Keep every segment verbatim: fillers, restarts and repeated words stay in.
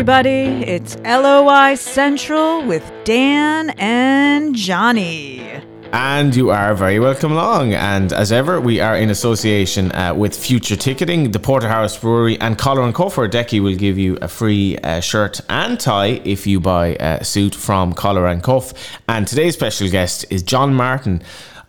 everybody. It's L O I Central with Dan and Johnny. And you are very welcome along. And as ever, we are in association uh, with Future Ticketing, the Porterhouse Brewery, and Collar and Co. for a Decky will give you a free uh, shirt and tie if you buy a suit from Collar and Co. And today's special guest is John Martin.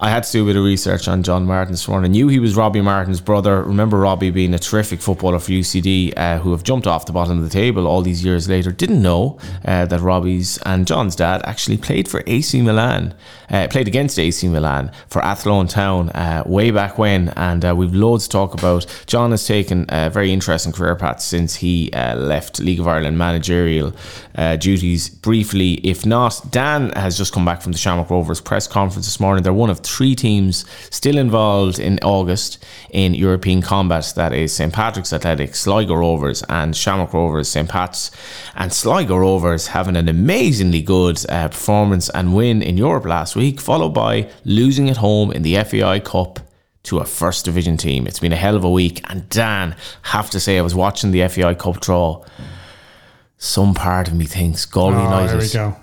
I had to do a bit of research on John Martin this morning. I knew he was Robbie Martin's brother. Remember Robbie being a terrific footballer for U C D uh, who have jumped off the bottom of the table all these years later. Didn't know uh, that Robbie's and John's dad actually played for A C Milan, uh, played against A C Milan for Athlone Town uh, way back when. And uh, we've loads to talk about. John has taken a very interesting career path since he uh, left League of Ireland managerial uh, duties briefly, if not. Dan has just come back from the Shamrock Rovers press conference this morning. They're one of three Three teams still involved in August in European combat. That is Saint Patrick's Athletic, Sligo Rovers, and Shamrock Rovers. Saint Pat's and Sligo Rovers having an amazingly good uh, performance and win in Europe last week, followed by losing at home in the F A I Cup to a First Division team. It's been a hell of a week. And Dan, have to say, I was watching the F A I Cup draw. Some part of me thinks Galway oh, United. There we go.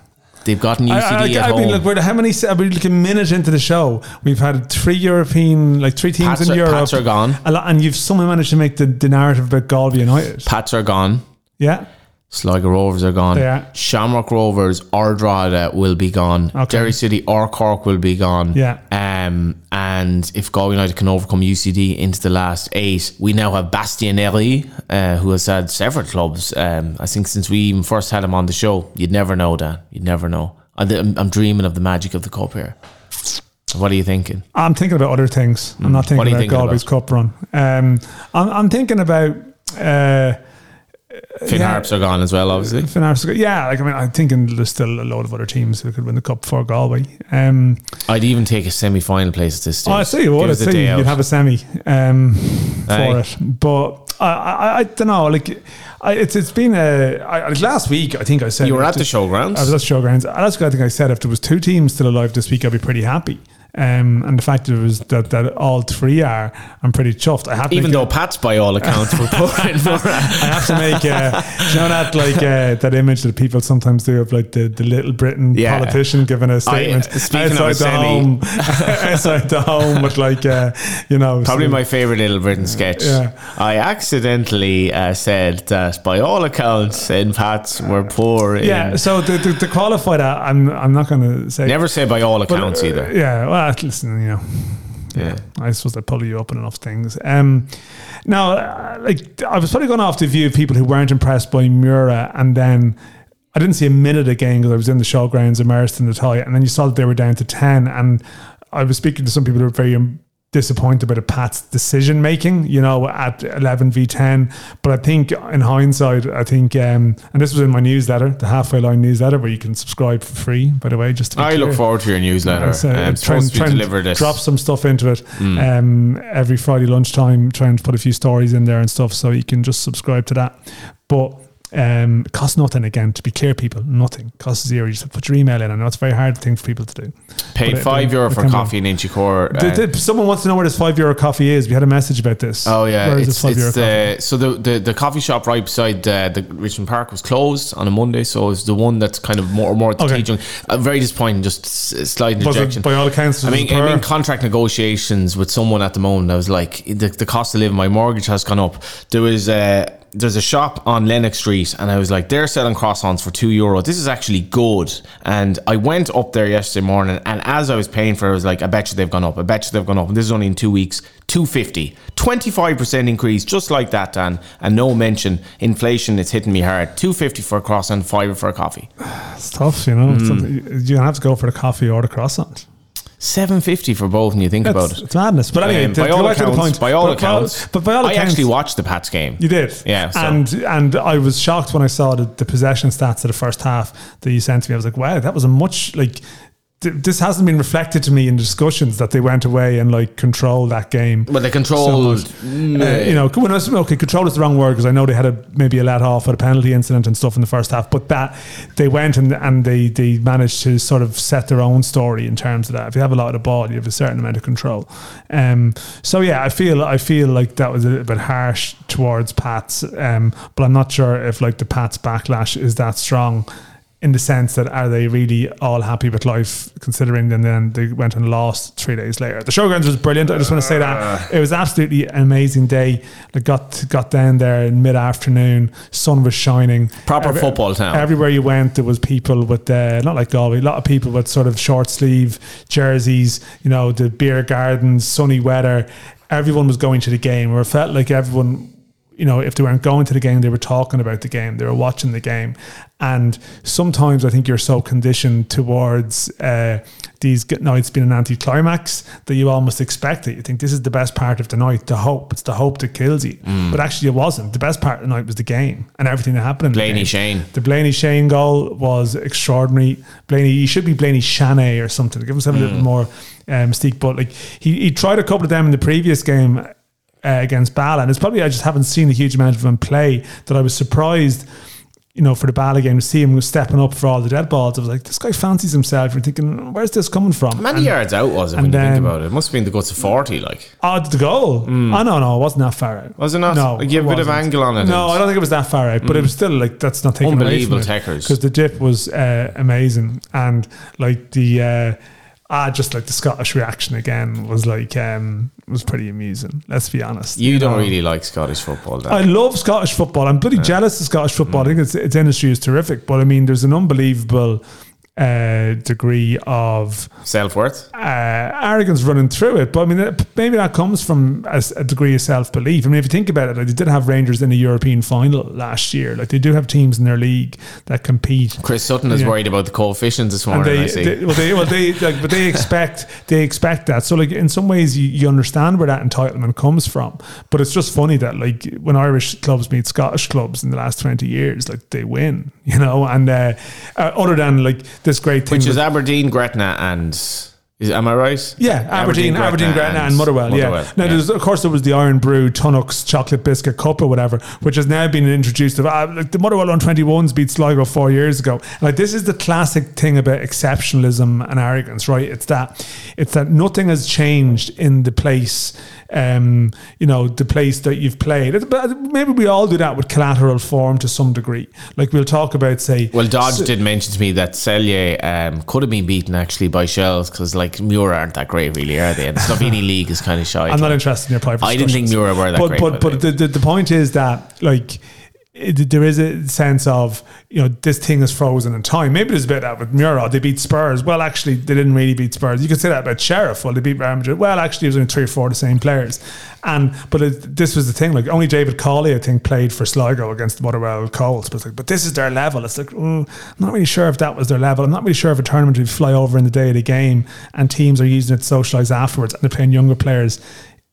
They've gotten U C D I, I, I, at I mean, home. Look, how many? I've been like a minute into the show. We've had three European, like three teams Pats in are, Europe. Pats are gone. A lot, and you've somehow managed to make the, the narrative about Galway United. Pats are gone. Yeah. Sligo Rovers are gone. They are. Shamrock Rovers or Drogheda will be gone. Okay. Derry City or Cork will be gone. Yeah. Um, and if Galway United can overcome U C D into the last eight, we now have Bastianelli, uh, who has had several clubs. Um, I think since we even first had him on the show, you'd never know, Dan. You'd never know. I'm, I'm dreaming of the magic of the cup here. What are you thinking? I'm thinking about other things. I'm mm. not thinking about Galway's cup run. Um, I'm, I'm thinking about... Uh, Finn yeah. Harps are gone as well, obviously. Finn Harps are gone. Yeah, like I mean, I'm thinking there's still a load of other teams who could win the cup for Galway. Um, I'd even take a semi-final place at this stage. Oh, I see you would. I see you'd have a semi um, for Aye. it. But I, I, I don't know. Like I, it's it's been a I, last week. I think I said you were at the showgrounds. I was at the showgrounds. Last week, I think I said if there was two teams still alive this week, I'd be pretty happy. Um, and the fact that, it was that that all three are, I'm pretty chuffed. I have to even though a, Pat's by all accounts were pouring for it. I have to make uh, you know that like uh, that image that people sometimes do of like the, the Little Britain yeah. politician giving a statement I, speaking outside of a semi. home, outside the home with like uh, you know probably some, my favourite Little Britain sketch. Yeah. I accidentally uh, said that by all accounts in Pat's were poor. Yeah, in, so to, to, to qualify that, I'm I'm not going to say never say by all accounts but, uh, either. Yeah. Well, listen, you know, yeah. I suppose they pull you up in enough things. Um, now, uh, like I was probably going off the view of people who weren't impressed by Mura, and then I didn't see a minute again because I was in the showgrounds immersed in the tie, and then you saw that they were down to ten. And I was speaking to some people who were very disappointed about a Pat's decision making, you know, at eleven v ten. But I think in hindsight, I think, um, and this was in my newsletter, the Halfway Line newsletter, where you can subscribe for free, by the way. Just to I clear. Look forward to your newsletter. Yeah, so um, try and, try and drop some stuff into it mm. um, every Friday lunchtime, try and put a few stories in there and stuff. So you can just subscribe to that. But um, it costs nothing again, to be clear, people, nothing. It costs zero. You just put your email in. I know it's a very hard thing for people to do. Paid but five it, euro it, it for coffee in Inchicore. Uh, did, did, someone wants to know where this five euro coffee is. We had a message about this. Oh yeah, where it's, is this five it's euro the, coffee? So the, the the coffee shop right beside uh, the Richmond Park was closed on a Monday, so it's the one that's kind of more more okay. tea I'm very disappointed. Just slight interjection. By all accounts, I mean I'm in contract negotiations with someone at the moment. I was like, the, the cost of living, my mortgage has gone up. There was a. Uh, There's a shop on Lennox Street and I was like, they're selling croissants for two euro. This is actually good. And I went up there yesterday morning and as I was paying for it, I was like, I bet you they've gone up. I bet you they've gone up. And this is only in two weeks. two fifty. twenty-five percent increase, just like that, Dan. And no mention. Inflation, it's hitting me hard. two fifty for a croissant, five for a coffee. It's tough, you know. Mm. You have to go for the coffee or the croissant. Seven fifty for both, and you think that's, about it. It's madness. But anyway, um, to, by, to all accounts, the point, by all but, accounts, but by all I accounts, actually watched the Pats game. You did, yeah. So. And and I was shocked when I saw the, the possession stats of the first half that you sent to me. I was like, wow, that was a much like th- this hasn't been reflected to me in discussions that they went away and like controlled that game. Well, they controlled, so no. uh, you know, when I was, okay, control is the wrong word because I know they had a maybe a let off at a penalty incident and stuff in the first half, but that they went and, and they, they managed to sort of set their own story in terms of that. If you have a lot of the ball, you have a certain amount of control. Um, so yeah, I feel I feel like that was a little bit harsh towards Pats, um, but I'm not sure if like the Pats backlash is that strong. In the sense that are they really all happy with life considering then then they went and lost three days later. The Showgrounds was brilliant. I just want to say that. It was absolutely an amazing day. I got got down there in mid-afternoon. Sun was shining. Proper Every, football town. Everywhere you went there was people with, uh, not like Galway, a lot of people with sort of short sleeve jerseys, you know, the beer gardens, sunny weather. Everyone was going to the game where it felt like everyone... You know, if they weren't going to the game, they were talking about the game. They were watching the game. And sometimes I think you're so conditioned towards uh, these nights being an anticlimax that you almost expect it. You think this is the best part of the night, the hope. It's the hope that kills you. Mm. But actually it wasn't. The best part of the night was the game and everything that happened in the game. Blaney Shane. The Blaney Shane goal was extraordinary. Blaney, he should be Blaney Shanae or something. Give himself mm. a little bit more uh, mystique. But like he, he tried a couple of them in the previous game. Uh, against Bala, and it's probably I just haven't seen a huge amount of him play that I was surprised, you know, for the Bala game to see him stepping up for all the dead balls. I was like, this guy fancies himself. You're thinking, where's this coming from? How many and, yards out was it when then, you think about it? It must have been the guts of forty, like. Oh, the goal? Mm. Oh, no, no, it wasn't that far out. Was it not? No, like you have a bit of angle on it. No, I don't think it was that far out, but mm. it was still like, that's not taking away from it. Unbelievable techers. Because the dip was uh, amazing, and like the... Uh, Ah, just like the Scottish reaction again was like um, was pretty amusing. Let's be honest. You, you don't know? really like Scottish football, then. I love Scottish football. I'm bloody yeah. jealous of Scottish football. Mm. I think its its industry is terrific, but I mean, there's an unbelievable uh, degree of self worth, uh, arrogance running through it. But I mean, maybe that comes from a, a degree of self belief. I mean, if you think about it, like they did have Rangers in the European final last year. Like they do have teams in their league that compete. Chris Sutton is know. worried about the coefficients this morning. They, I see. They, well, they, well, they, like, but they expect they expect that. So, like in some ways, you, you understand where that entitlement comes from. But it's just funny that like when Irish clubs meet Scottish clubs in the last twenty years, like they win, you know. And uh, uh, other than like. This great thing, which is Aberdeen, Gretna, and is, am I right? Yeah, Aberdeen, Aberdeen, Gretna, Aberdeen, Gretna and, and Motherwell. Motherwell. Yeah. Now, yeah. There's, of course, there was the Iron Brew, Tunnock's Chocolate Biscuit Cup or whatever, which has now been introduced. To, uh, like the Motherwell on twenty-ones beat Sligo four years ago. Like this is the classic thing about exceptionalism and arrogance, right? It's that, it's that nothing has changed in the place. Um, you know, the place that you've played. Maybe we all do that with collateral form to some degree. Like we'll talk about, say... Well, Dodge so, did mention to me that Celje um, could have been beaten actually by Shells because like Muir aren't that great really, are they? And the Slovenian league is kind of shy. I'm like. not interested in your private I didn't think Muir were that but, great. But, but the, the, the point is that like... It, there is a sense of, you know, this thing is frozen in time. Maybe there's a bit of that with Murrah. They beat Spurs. Well, actually, they didn't really beat Spurs. You could say that about Sheriff. Well, they beat Real Madrid. Well, actually, it was only three or four of the same players. And But it, this was the thing. Like, only David Cawley, I think, played for Sligo against Motherwell Colts. But, like, but this is their level. It's like, mm, I'm not really sure if that was their level. I'm not really sure if a tournament would fly over in the day of the game and teams are using it to socialise afterwards and they're playing younger players.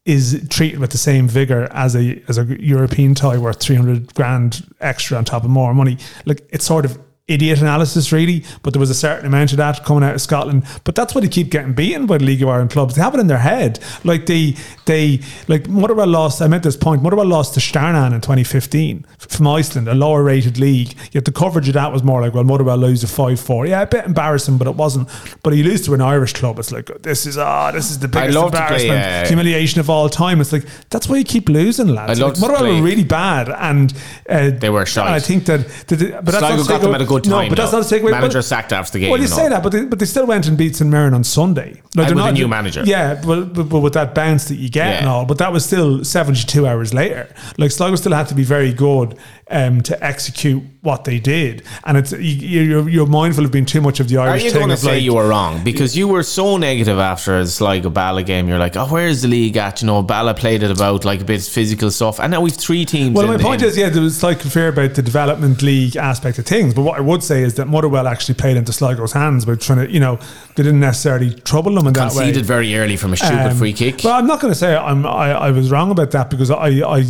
Is treated with the same vigour as a as a European tie worth three hundred grand extra on top of more money. Like it's sort of idiot analysis really, but there was a certain amount of that coming out of Scotland. But that's why they keep getting beaten by the League of Ireland clubs. They have it in their head. Like they they like Motherwell lost, I meant this point, Motherwell lost to Stjarnan in twenty fifteen from Iceland, a lower rated league. Yet the coverage of that was more like, well, Motherwell lose a five four. Yeah, a bit embarrassing, but it wasn't. But you lose to an Irish club, it's like this is ah, oh, this is the biggest embarrassment, play, uh, humiliation of all time. It's like that's why you keep losing, lads. Like, Motherwell were really bad and uh, they were shite. I think that the, the, but Sligo that's got them at a good Time, no, but though. That's not a takeaway. Manager but, sacked after the game. Well, you say that, but they, but they still went and beat St Mirren on Sunday. Like, and with not, a new manager. Yeah, but, but, but with that bounce that you get yeah. and all. But that was still seventy-two hours later. Like Sligo still had to be very good um, to execute what they did. And it's you, you're, you're mindful of being too much of the Irish thing. Are you going to say like, you were wrong? Because you were so negative after the Sligo Bala game. You're like, oh, where's the league at? You know, Bala played it about like a bit of physical stuff. And now we've three teams Well, in my the point game. is, yeah, there was like fear about the development league aspect of things. But what I would say is that Motherwell actually played into Sligo's hands by trying to, you know, they didn't necessarily trouble them in that way. Conceded very early from a stupid um, free kick. Well, I'm not going to say I'm, I, I was wrong about that because I, I,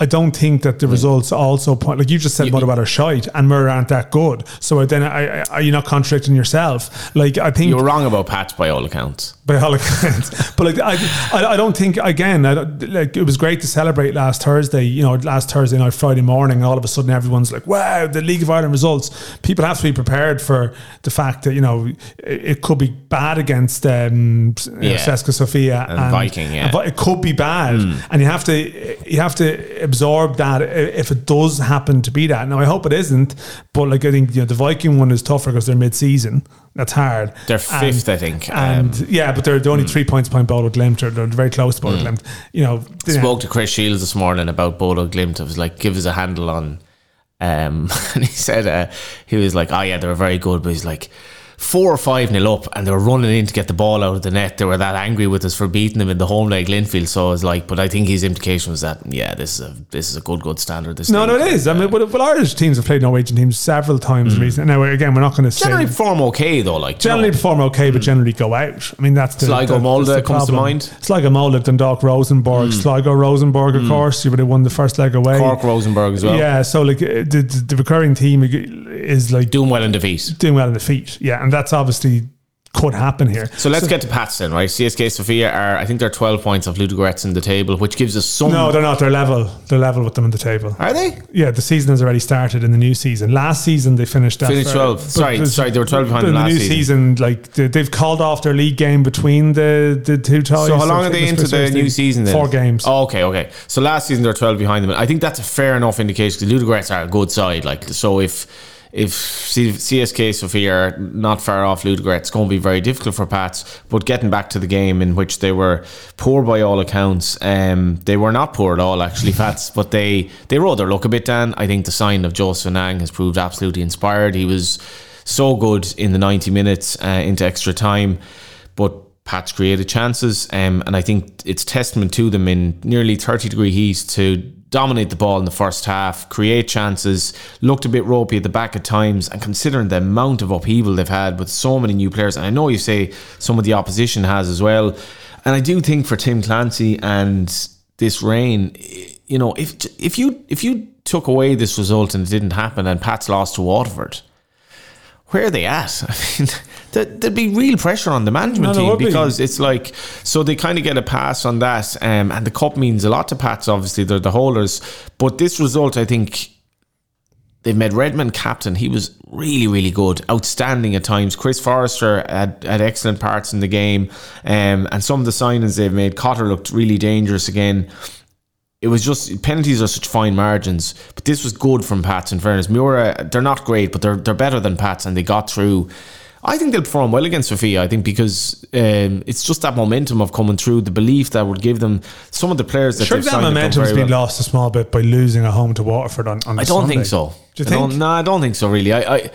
I don't think that the results also also point, like you just said, Motherwell are shite and Murray aren't that good. So then I, I, are you not contradicting yourself? Like, I think you're wrong about Pats by all accounts. By all accounts. But like, I, I, I don't think, again, I don't, like, it was great to celebrate last Thursday, you know, last Thursday night, Friday morning, and all of a sudden everyone's like, wow, the League of Ireland results. People have to be prepared for the fact that, you know, it, it could be bad against um, yeah. Cesca Sofia and, and Viking, yeah. But it could be bad. Mm. And you have to, you have to absorb that if it does happen to be that. Now, I hope it isn't, but like, I think, you know, the Viking one is tougher because they're mid-season. That's hard. They're fifth, and, I think. And um, yeah, but they're, they're only mm. three points behind Bodo Glimt. They're, they're very close to Bodo mm. Glimt. You know, I spoke to Chris Shields this morning about Bodo Glimt. I was like, give us a handle on. Um, and he said, uh, he was like, oh yeah, they were very good, but he's like, four or five nil up and they were running in to get the ball out of the net. They were that angry with us for beating them in the home leg, Linfield. So I was like, but I think his implication was that, yeah, this is a this is a good good standard. This no, league. no, it is. I mean, well, Irish teams have played Norwegian teams several times mm. recently. Now, again, we're not going to say generally perform okay though. Like generally know. perform okay, but generally go out. I mean, that's the Sligo the, Molde the comes to mind. Sligo Molde, Dundalk Rosenborg, mm. Sligo Rosenborg, of mm. course, you would have won the first leg away. Cork Rosenborg as well. Yeah, so like the, the, the recurring team is like doing well in defeat. Doing well in defeat, yeah, and that's obviously could happen here. So let's so, get to Pats then, right? C S K Sofia are, I think they're twelve points off Ludogorets in the table, which gives us some... No, they're not. They're level. They're level with them in the table. Are they? Yeah, the season has already started in the new season. Last season, they finished... Finished after, twelve. Sorry, sorry, they were twelve behind in last season. In the new season, season like they, they've called off their league game between the, the two ties. So how long are they into the new season then? Four games. Oh, okay, okay. So last season, they're twelve behind them. I think that's a fair enough indication because Ludogorets are a good side. Like, so if... If C S K Sofia are not far off Ludogorets, it's going to be very difficult for Pats. But getting back to the game in which they were poor by all accounts, um, they were not poor at all, actually, Pats. But they, they rode their luck a bit, Dan. I think the sign of Joseph Nang has proved absolutely inspired. He was so good in the ninety minutes uh, into extra time. But Pats created chances. Um, and I think it's testament to them in nearly thirty degree heat to... dominate the ball in the first half, create chances, looked a bit ropey at the back at times, and considering the amount of upheaval they've had with so many new players, and I know you say some of the opposition has as well, and I do think for Tim Clancy and this reign, you know, if if you if you took away this result and it didn't happen and Pats lost to Waterford, where are they at? I mean, there'd be real pressure on the management no, team because be. It's like, so they kind of get a pass on that, um, and the cup means a lot to Pats, obviously, they're the holders. But this result, I think, they've made Redmond captain. He was really, really good, outstanding at times. Chris Forrester had, had excellent parts in the game, um, and some of the signings they've made. Cotter looked really dangerous again. It was just, penalties are such fine margins, but this was good from Pats, in fairness. Miura, they're not great, but they're they're better than Pats, and they got through. I think they'll perform well against Sofia, I think, because um, it's just that momentum of coming through, the belief that would give them some of the players that sure they've signed. That momentum's been well. lost a small bit by losing a home to Waterford on, on I don't Sunday. think so. Do you I think? Don't, no, I don't think so, really. I... I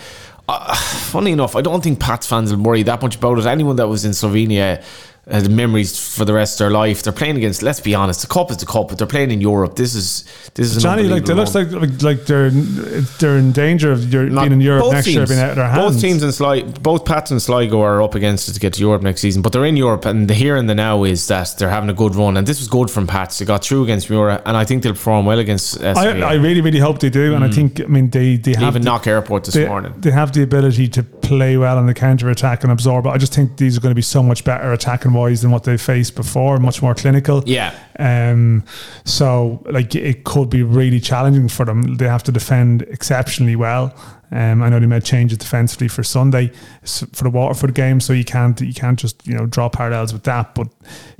Uh, funny enough, I don't think Pats fans will worry that much about it. Anyone that was in Slovenia has memories for the rest of their life. They're playing against, let's be honest, the cup is the cup, but they're playing in Europe. This is this is Johnny. Like it looks like, like like they're they're in danger of being Not, in Europe next teams, year, being out of their hands. Both teams in Sligo, both Pats and Sligo are up against it to get to Europe next season. But they're in Europe, and the here and the now is that they're having a good run. And this was good from Pats. They got through against Mura, and I think they'll perform well against. I, I really, really hope they do. And mm. I think, I mean, they they have even to, Knock Airport this they, morning. They have. The ability to play well on the counter-attack and absorb it. I just think these are going to be so much better attacking wise than what they faced before, much more clinical. Yeah. Um, so like it could be really challenging for them. They have to defend exceptionally well. Um, I know they made changes defensively for Sunday for the Waterford game, so you can't you can't just, you know, draw parallels with that. But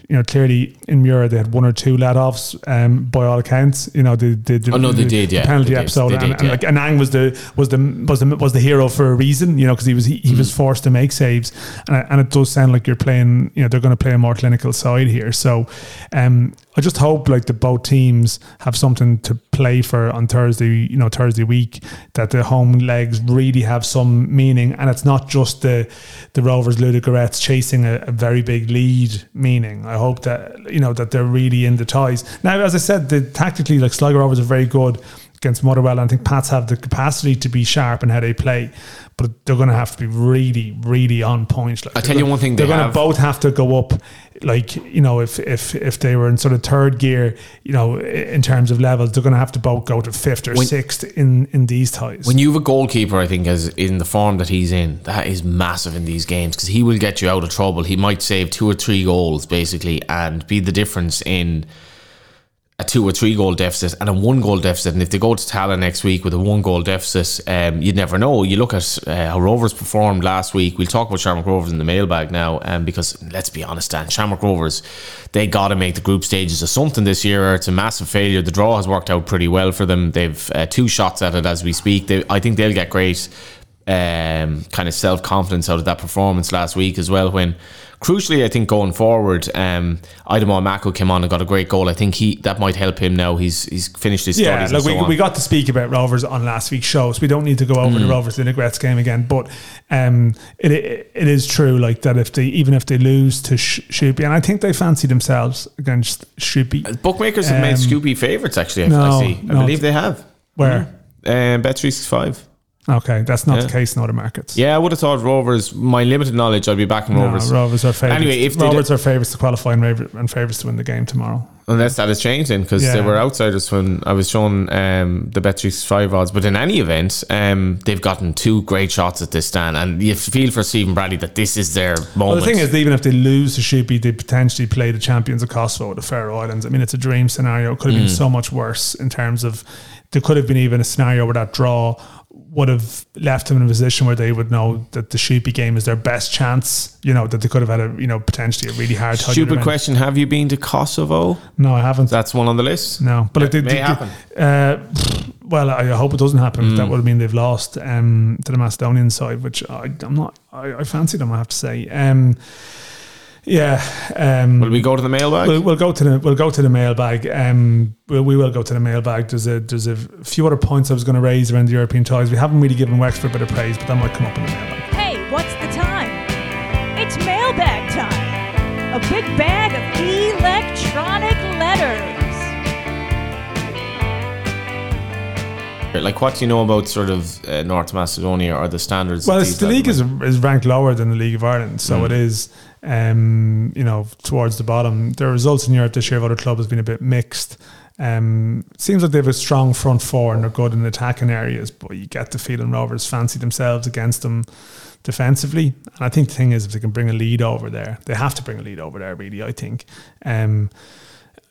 you know, clearly in Muir they had one or two let-offs, um, by all accounts. You know, they did. Oh no, they the, did. Yeah, the penalty they episode, did. They and, did, and, and yeah. like Anang was the was the was the was the hero for a reason. You know, because he was he, he mm. was forced to make saves, and and it does sound like you're playing. You know, they're going to play a more clinical side here. So, um, I just hope like the both teams have something to play for on Thursday. You know, Thursday week, that the home legs really have some meaning, and it's not just the the Rovers Ludogorets chasing a, a very big lead meaning. I I hope that, you know, that they're really in the ties. Now, as I said, the, tactically, like Sligo Rovers are very good. against Motherwell. And I think Pats have the capacity to be sharp in how they play, but they're going to have to be really, really on point. Like, I tell you one thing, they're they going to both have to go up. Like, you know, if if if they were in sort of third gear, you know, in terms of levels, they're going to have to both go to fifth or when, sixth in, in these ties. When you have a goalkeeper, I think, as in the form that he's in, that is massive in these games, because he will get you out of trouble. He might save two or three goals, basically, and be the difference in a two or three goal deficit and a one goal deficit. And if they go to Tala next week with a one goal deficit, um, you'd never know. You look at uh, how Rovers performed last week. We'll talk about Shamrock Rovers in the mailbag now, um, because let's be honest, Dan, Shamrock Rovers, they got to make the group stages of something this year. It's a massive failure. The draw has worked out pretty well for them. They've uh, two shots at it as we speak. They, I think they'll get great um, kind of self-confidence out of that performance last week as well, when crucially, I think going forward, um, Ademo Mako came on and got a great goal. I think he that might help him now. He's he's finished his yeah, studies. Yeah, like we so we got to speak about Rovers on last week's show, so we don't need to go over mm. the Rovers Linnegret's game again. But um, it, it it is true, like, that if they even if they lose to Shooby, and I think they fancy themselves against Shooby. Bookmakers um, have made Shooby favourites. Actually, I, no, I see. I no, believe they have. Where? Mm. Um, Bet three sixty-five. Okay, that's not yeah. the case in other markets. Yeah, I would have thought Rovers, my limited knowledge, I'd be backing no, Rovers. Rovers are favourites. Anyway, if Rovers are favourites to qualify and favourites to win the game tomorrow. Unless that has changed then, because yeah. they were outsiders when I was shown um, the Bet three sixty-five odds. But in any event, um, they've gotten two great shots at this stand, and you feel for Stephen Bradley that this is their moment. Well, the thing is, even if they lose to Shooby, they potentially play the champions of Kosovo, the Faroe Islands. I mean, it's a dream scenario. It could have been mm. so much worse in terms of, there could have been even a scenario where that draw would have left them in a position where they would know that the Shooby game is their best chance, you know, that they could have had a, you know, potentially a really hard time. Stupid question, have you been to Kosovo? No, I haven't. That's one on the list? No. But it like may they, happen. They, uh, well, I hope it doesn't happen. Mm. That would mean they've lost um, to the Macedonian side, which I, I'm not, I, I fancy them, I have to say. Um, Yeah. Um, will we go to the mailbag? We'll, we'll go to the we'll go to the mailbag. Um, we'll, we will go to the mailbag. There's a there's a few other points I was going to raise around the European ties. We haven't really given Wexford a bit of praise, but that might come up in the mailbag. Hey, what's the time? It's mailbag time. A big bag of electronic letters. Like, what do you know about sort of uh, North Macedonia or the standards? Well, it's, the league is, is ranked lower than the League of Ireland, so mm. it is. Um, you know, towards the bottom. Their results in Europe this year of other clubs has been a bit mixed. Um, seems like they have a strong front four and they're good in attacking areas, but you get the feeling Rovers fancy themselves against them defensively. And I think the thing is, if they can bring a lead over there, they have to bring a lead over there, really, I think. Um,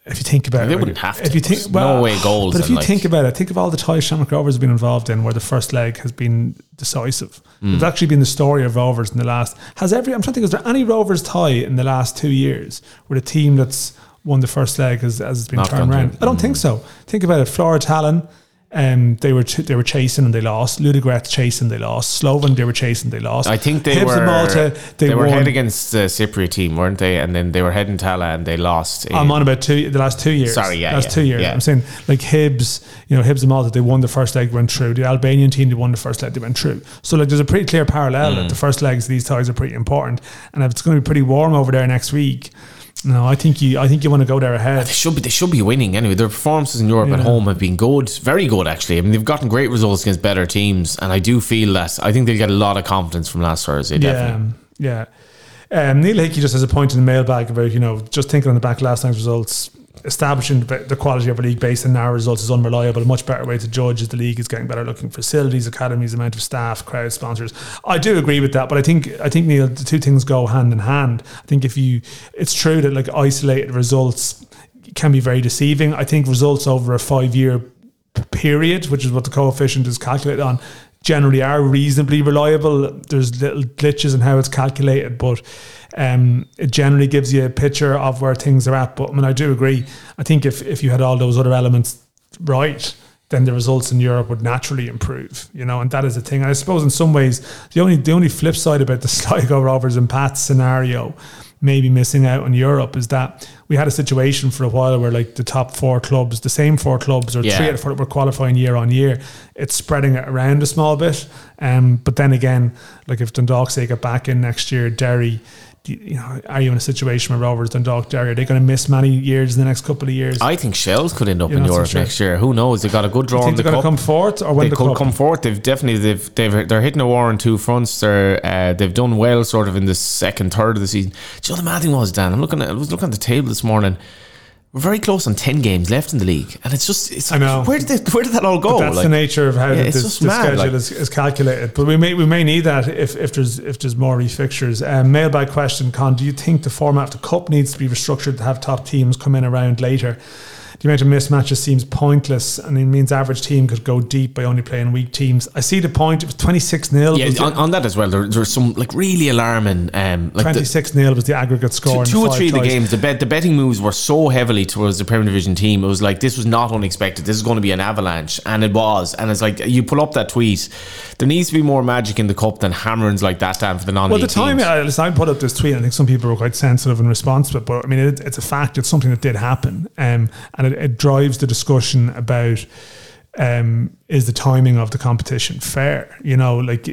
if you think about they it, they wouldn't have to. If you think, well, no way goals. But if you like, think about it, think of all the ties Shamrock Rovers have been involved in, where the first leg has been decisive. Mm. It's actually been the story of Rovers in the last. Has every? I'm trying to think. Is there any Rovers tie in the last two years where the team that's won the first leg has, has been Not turned around? It. I don't mm. think so. Think about it. Flora Tallinn, um, they were ch- they were chasing and they lost. Ludogorets chasing, they lost. Slovan, they were chasing, they lost. I think they Hibs were. Malta, they, they were head against the Cypriot team, weren't they? And then they were heading Tala and they lost. I'm on about two the last two years. Sorry, yeah, last yeah, two years. Yeah. I'm saying, like, Hibs, you know, Hibs and Malta, they won the first leg, went through. The Albanian team, they won the first leg, they went through. So, like, there's a pretty clear parallel mm. that the first legs of these ties are pretty important, and if it's going to be pretty warm over there next week. No, I think you. I think you want to go there ahead. They should be. They should be winning anyway. Their performances in Europe yeah. at home have been good, very good actually. I mean, they've gotten great results against better teams, and I do feel that. I think they'll get a lot of confidence from last Thursday. Yeah, definitely. yeah. Um, Neil Hickey just has a point in the mailbag about, you know, just thinking on the back of last night's results, establishing the quality of a league based on our results is unreliable. A much better way to judge is the league is getting better looking facilities, academies, amount of staff, crowd, sponsors. I do agree with that, but I think I think Neil, the two things go hand in hand. I think if you, it's true that, like, isolated results can be very deceiving. I think results over a five year period, which is what the coefficient is calculated on, generally are reasonably reliable. There's little glitches in how it's calculated, but um, it generally gives you a picture of where things are at. But I mean, I do agree. I think if, if you had all those other elements right, then the results in Europe would naturally improve, you know, and that is the thing. And I suppose in some ways, the only the only flip side about the Sligo Rovers and Pats scenario, maybe missing out on Europe, is that we had a situation for a while where, like, the top four clubs, the same four clubs or yeah. three out of four were qualifying year on year. It's spreading it around a small bit. Um, but then again, like, if Dundalk say get back in next year, Derry, you know, are you in a situation where Rovers, Dundalk, Derry, are they going to miss many years in the next couple of years? I think Shells could end up You're in Europe sure. next year. Who knows? They've got a good draw in the cup. They're going to come fourth, or when they the could cup? come fourth. They've definitely they've they've they're hitting a war on two fronts. They're uh, they've done well, sort of in the second third of the season. Do you know the mad thing was, Dan? I'm looking at I was looking at the table this morning. We're very close on ten games left in the league, and it's just it's I know where did they, where did that all go? But that's like, the nature of how yeah, this, this mad, schedule like. is, is calculated. But we may we may need that if, if there's if there's more refixtures. Um, mailbag question: Con, do you think the format of the cup needs to be restructured to have top teams come in a round later? The amount of mismatches seems pointless, and it means average team could go deep by only playing weak teams. I see the point. It was twenty-six nil. Yeah, on, on that as well, there, there was some like really alarming. Um, like twenty-six nil was the aggregate score. Two, two or three of the games, the bet, the betting moves were so heavily towards the Premier Division team. It was like, this was not unexpected. This is going to be an avalanche, and it was. And it's like, you pull up that tweet. There needs to be more magic in the cup than hammerings like that, Dan, for the non-league teams. Well, the time, listen, I put up this tweet, I think some people were quite sensitive and responsible, but I mean, it, it's a fact. It's something that did happen, um, and It, it drives the discussion about um, is the timing of the competition fair? You know, like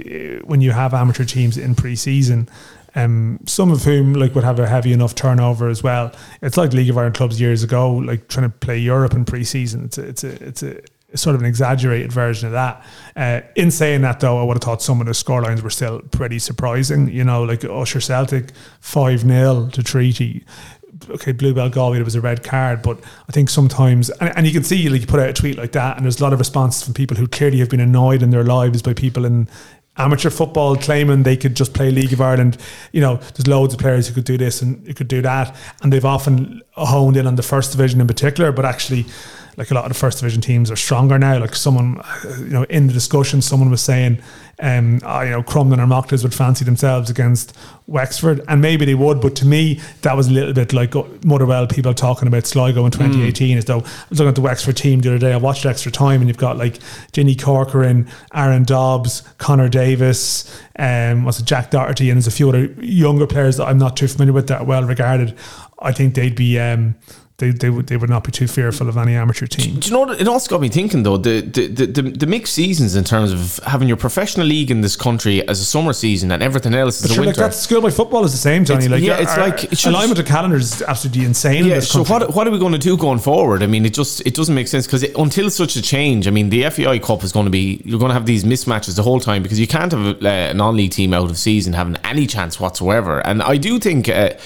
when you have amateur teams in pre-season, um, some of whom like would have a heavy enough turnover as well. It's like League of Ireland clubs years ago, like trying to play Europe in pre-season. It's a, it's a, it's a sort of an exaggerated version of that. Uh, in saying that, though, I would have thought some of the scorelines were still pretty surprising. You know, like Usher Celtic five nil to Treaty. Okay, Bluebell Galway, there was a red card, but I think sometimes, and, and you can see, like, you put out a tweet like that, and there's a lot of responses from people who clearly have been annoyed in their lives by people in amateur football claiming they could just play League of Ireland. You know, there's loads of players who could do this and who could do that, and they've often honed in on the First Division in particular, but actually, like, a lot of the First Division teams are stronger now. Like, someone, you know, in the discussion, someone was saying, um, oh, you know, Crumlin or Mockers would fancy themselves against Wexford, and maybe they would, but to me, that was a little bit like Motherwell people talking about Sligo in twenty eighteen, mm. as though, I was looking at the Wexford team the other day, I watched extra time, and you've got, like, Ginny Corcoran, Aaron Dobbs, Connor Davis, um, was it Jack Doherty, and there's a few other younger players that I'm not too familiar with that are well-regarded. I think they'd be... Um, They, they would they would not be too fearful of any amateur team. Do you know what? It also got me thinking, though, the the, the the mixed seasons in terms of having your professional league in this country as a summer season and everything else but as sure, a winter. Like, that schoolboy football is the same, Tony. It's, like, yeah, it's our, like it alignment of calendars is absolutely insane. Yeah. In this so what what are we going to do going forward? I mean, it just it doesn't make sense because until such a change, I mean, the F A I Cup is going to be you're going to have these mismatches the whole time because you can't have a, a non-league team out of season having any chance whatsoever. And I do think uh,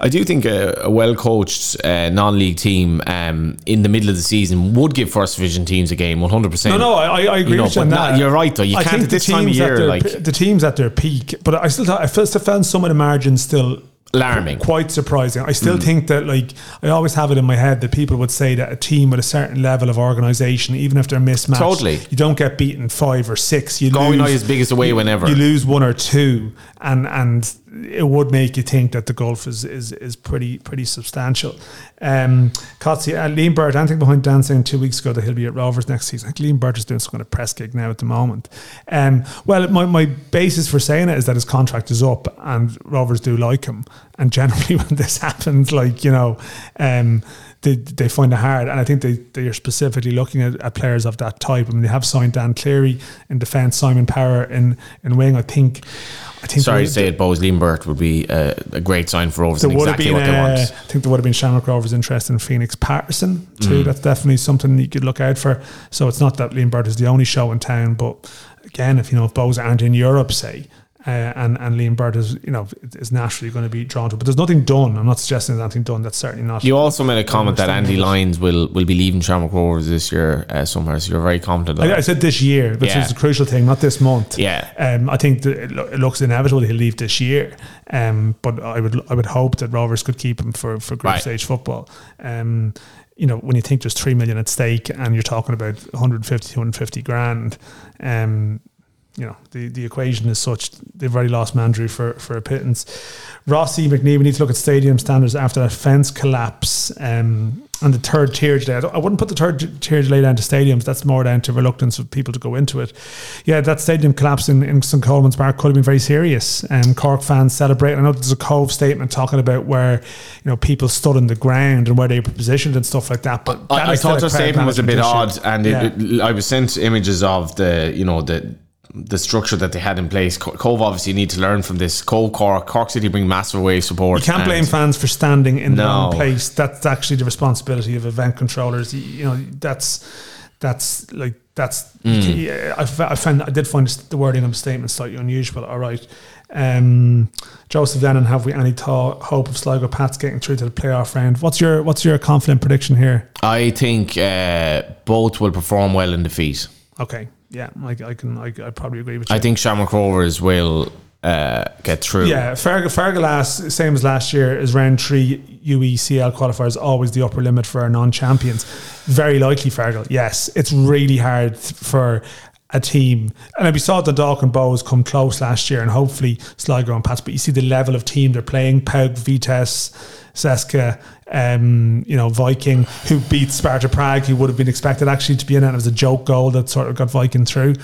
I do think a, a well-coached uh, non non-league team um, in the middle of the season would give First Division teams a game one hundred percent. No, no, I, I agree you know, with you on that. Not, you're right, though. You I can't at this time of year. Their, like the team's at their peak, but I still, I still found some of the margins still alarming, quite surprising. I still mm. think that, like, I always have it in my head that people would say that a team with a certain level of organisation, even if they're mismatched, totally. you don't get beaten five or six. You Going lose, as big as away you, whenever. You lose one or two, and and it would make you think that the gulf is is, is pretty pretty substantial. Um, Kotze, uh, Liam Burt, I think behind Dan saying two weeks ago that he'll be at Rovers next season. I think Liam Burt is doing some kind of press gig now at the moment. Um, well, my, my basis for saying it is that his contract is up and Rovers do like him. And generally when this happens, like, you know, um, they they find it hard. And I think they, they are specifically looking at, at players of that type. I mean, they have signed Dan Cleary in defence, Simon Power in, in wing. I think... I think Sorry to say it, Bowes Limbert would be a, a great sign for Rovers and exactly been, what they uh, want. I think there would have been Shamrock Rovers' interest in Phoenix Patterson too. Mm. That's definitely something you could look out for. So it's not that Limbert is the only show in town, but again, if you know if Bowes aren't in Europe, say, uh, and and Limbert is you know is naturally going to be drawn to. But there's nothing done. I'm not suggesting there's nothing done. That's certainly not. You also made a comment that Andy Lyons will will be leaving Shamrock Rovers this year uh, somewhere. So you're very confident. I, I said this year, which yeah. is the crucial thing, not this month. Yeah. Um, I think that it, lo- it looks inevitable he'll leave this year. Um, but I would I would hope that Rovers could keep him for for group right. stage football. Um, you know, when you think there's three million at stake and you're talking about one fifty, two fifty grand, um. You know, the, the equation is such, they've already lost Mandrew for, for a pittance. Rossi, McNee, we need to look at stadium standards after that fence collapse um, and the third tier today. I, I wouldn't put the third tier delay down to stadiums. That's more down to reluctance of people to go into it. Yeah, that stadium collapse in, in Saint Coleman's Park could have been very serious. Um, Cork fans celebrate. I know there's a Cove statement talking about where, you know, people stood on the ground and where they were positioned and stuff like that. But that I, I thought their statement was a bit issue. odd. And yeah. it, it, I was sent images of the, you know, the... the structure that they had in place. Cove obviously need to learn from this. Cove, Cork, Cork City bring massive away support. You can't blame fans for standing in the wrong place. That's actually the responsibility of event controllers. You know, that's that's like that's. Mm. I, I found I did find the wording of the statement slightly unusual. All right, um, Joseph Lennon, have we any thaw, hope of Sligo Pats getting through to the playoff round? What's your What's your confident prediction here? I think uh, both will perform well in defeat. Okay. Yeah, I, I can. I, I probably agree with you. I think Shamrock Rovers will uh, get through. Yeah, Ferg- Fergalast, same as last year, is round three U E C L qualifiers always the upper limit for our non-champions? Very likely, Fergal. Yes, it's really hard for a team. And we saw the Dundalk and Bows come close last year, and hopefully Sligo and Pats. But you see the level of team they're playing: P A O K, Vitesse, Seska, um, you know, Viking, who beat Sparta Prague, who would have been expected actually to be in it. It was a joke goal that sort of got Viking through.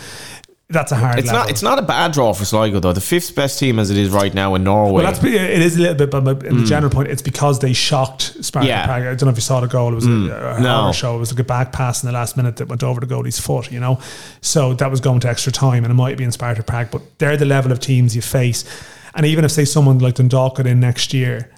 That's a hard it's level. Not, it's not a bad draw for Sligo, though. The fifth best team as it is right now in Norway. Well, that's, it is a little bit, but in the mm. general point, it's because they shocked Sparta yeah. Prague. I don't know if you saw the goal. It was mm. a, a no. show. It was like a back pass in the last minute that went over the goalie's foot, you know. So that was going to extra time, and it might be in Sparta Prague, but they're the level of teams you face. And even if, say, someone like Dundalk got in next year,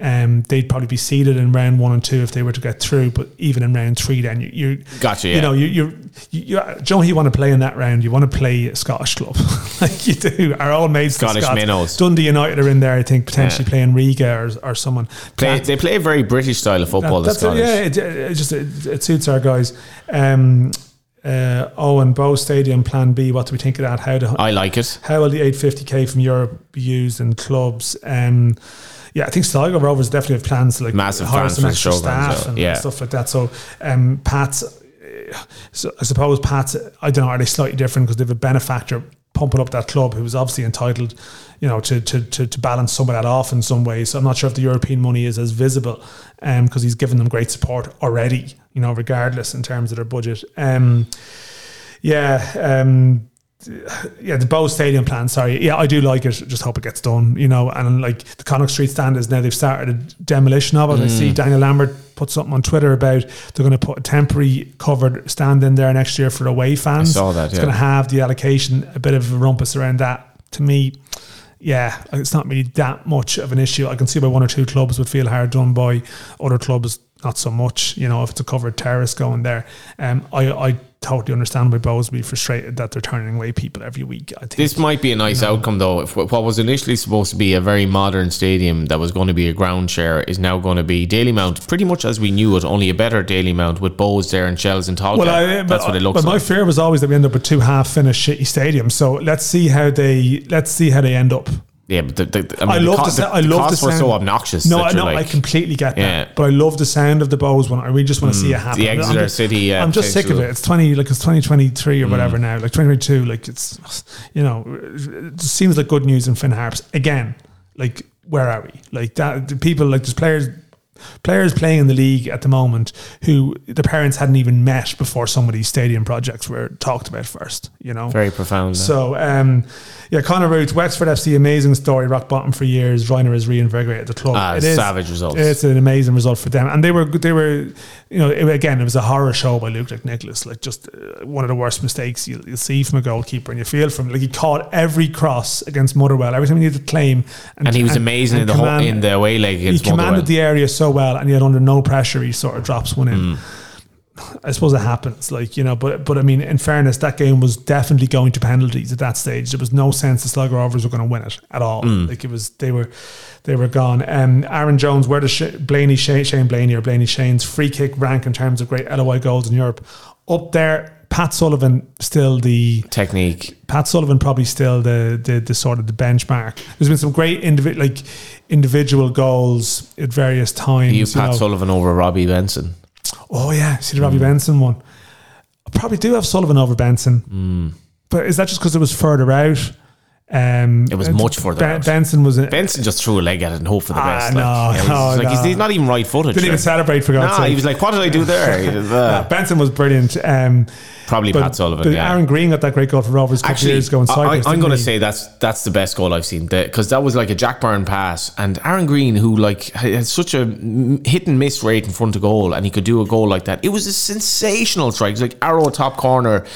Um, they'd probably be seeded in round one and two if they were to get through, but even in round three, then you, you gotcha. Yeah. You know, you you, you, you Joe, you want to play in that round. You want to play a Scottish club, like you do. Our old mates, Scottish minnows. Dundee United are in there, I think, potentially yeah. playing Riga or, or someone. Play, they play a very British style of football. That, that's the Scottish, it, yeah. It, it just it, it suits our guys. Um, Uh, Owen, Bow Stadium Plan B, what do we think of that? How the, I like it. How will the eight fifty k from Europe be used in clubs? Um, yeah, I think Sligo Rovers definitely have plans to like massive hire some extra staff so, and yeah. stuff like that. So, um, Pats, so I suppose Pats, I don't know, are they slightly different because they have a benefactor pumping up that club who was obviously entitled, you know, to to to, to balance some of that off in some way. So I'm not sure if the European money is as visible um, because he's given them great support already, you know, regardless in terms of their budget. Um, yeah, um, yeah, the Bow Stadium plan, sorry. Yeah, I do like it. Just hope it gets done, you know. And like the Connacht Street stand is now, they've started a demolition of it. Mm. I see Daniel Lambert put something on Twitter about they're going to put a temporary covered stand in there next year for away fans. I saw that, it's yeah. going to have the allocation, a bit of a rumpus around that. To me, yeah, it's not really that much of an issue. I can see why one or two clubs would feel hard done by, other clubs not so much, you know, if it's a covered terrace going there. Um, I, I totally understand why Bows would be frustrated that they're turning away people every week. I think this might be a nice you know. outcome, though. If what was initially supposed to be a very modern stadium that was going to be a ground share is now going to be Dalymount, pretty much as we knew it, only a better Dalymount with Bows there and Shells and Tolga. Well, I, That's but, what it looks but like. But my fear was always that we end up with two half-finished shitty stadiums. So let's see how they let's see how they end up. Yeah, but the, the, I, mean, I love the, co- the, the, I love the costs the sound. Were so obnoxious. No, no, like, I completely get that. Yeah. But I love the sound of the Bows one. I really just want to mm, see it happen. The Exeter I'm just, City. Uh, I'm just sick of it. It's twenty, like it's twenty twenty-three or mm. whatever now, like twenty twenty-two. Like it's, you know, it seems like good news in Finn Harps again. Like where are we? Like that the people, like there's players. Players playing in the league at the moment who their parents hadn't even met before some of these stadium projects were talked about first, you know. Very profound. So, um, yeah, Conor Root, Wexford F C, amazing story, rock bottom for years. Reiner has reinvigorated the club. Ah, it is, savage results. It's an amazing result for them. And they were, they were, you know, it, again, it was a horror show by Luke Nicholas, like just uh, one of the worst mistakes you'll, you'll see from a goalkeeper, and you feel from like he caught every cross against Motherwell, every time he needed to claim. And, and he was and, amazing and in, command, the whole, in the away leg against Motherwell. He commanded the area so well, and yet under no pressure he sort of drops one in. Mm. I suppose it happens, like, you know, but but I mean, in fairness, that game was definitely going to penalties at that stage. There was no sense the Sligo Rovers were going to win it at all. Mm. Like it was, they were they were gone. Um, Aaron Jones, where does Sh- Blaney Shane, Shane Blaney or Blaney Shane's free kick rank in terms of great L O I goals in Europe? Up there. Pat Sullivan still the technique. Pat Sullivan probably still the the, the sort of the benchmark. There's been some great indivi- like individual goals at various times. You, you Pat know. Sullivan over Robbie Benson. Oh yeah, see the Robbie mm. Benson one. I probably do have Sullivan over Benson, mm. but is that just because it was further out? Um, it was much further ben, out. Benson was a, Benson just threw a leg at it and hoped for the ah, best. Like, no, yeah, no, like no. He's, he's not even right footed. Didn't right? even celebrate for God's nah, sake. He was like, "What did I do there?" nah, Benson was brilliant. Um, Probably but, Pat Sullivan. But yeah. Aaron Green got that great goal for Rovers. Actually, years ago in Cyprus, I, I'm going to say that's that's the best goal I've seen, because that was like a Jack Byrne pass, and Aaron Green, who like had such a hit and miss rate in front of goal, and he could do a goal like that. It was a sensational strike. It was like arrow top corner.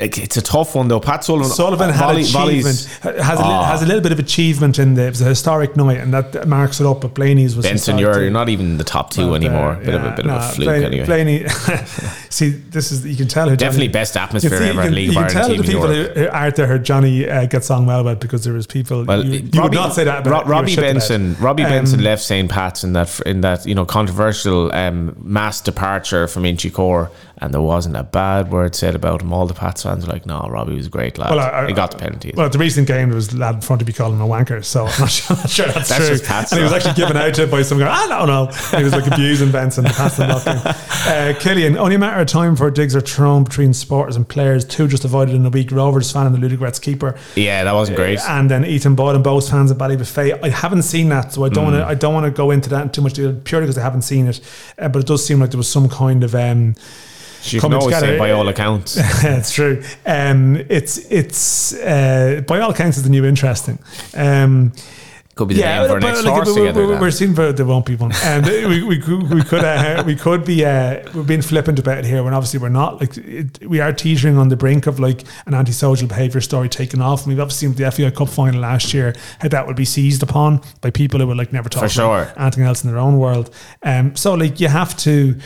It's a tough one though. Pat Sullivan, Sullivan had volley, achievement, has, oh. a, has a little bit of achievement in there. It was a historic night, and that marks it up. But Blaney's was Benson. You're, you're not even the top two but, anymore. Uh, bit yeah, of a bit no, of a fluke Blaney, anyway. Blaney, see, this is you can tell who definitely Johnny, best atmosphere see, ever in League of Ireland. You can tell the people who, who aren't there who Johnny uh, gets on well with, because there was people. Well, you, Robbie, you would not say that about Ro- Robbie Benson. About. Robbie um, Benson left Saint Pat's in that in that you know controversial um, mass departure from Inchicore. And there wasn't a bad word said about him. All the Pats fans were like, no, Robbie was a great lad. Well, uh, he got the penalty. Well, the recent game, there was a lad in front of you calling him a wanker, so I'm not sure, not sure that's, that's true. Just Pats, and he was actually given out to by some guy, I don't know. He was like abusing Benson to pass the block game. Uh, Killian, only a matter of time before digs are thrown between supporters and players. Two just avoided in a week. Rovers fan and the Ludogorets keeper. Yeah, that wasn't great. Uh, and then Ethan Boyd and Bowes fans at Ballybuffet. I haven't seen that, so I don't mm. want to I don't want to go into that in too much detail, purely because I haven't seen it. Uh, but it does seem like there was some kind of... Um, You can always say, by all accounts. That's true. Um, it's, it's uh, by all accounts, it's the new interesting. Um, could be the yeah, name for next like, horse we're, together. We're, we're seeing for there won't be one. And we, we, we could uh, we could be, uh, we're being flippant about it here when obviously we're not. Like it, we are teetering on the brink of like an antisocial behaviour story taking off. And we've obviously seen the F A I Cup final last year, how that would be seized upon by people who would like never talk for about sure. anything else in their own world. Um, so like you have to...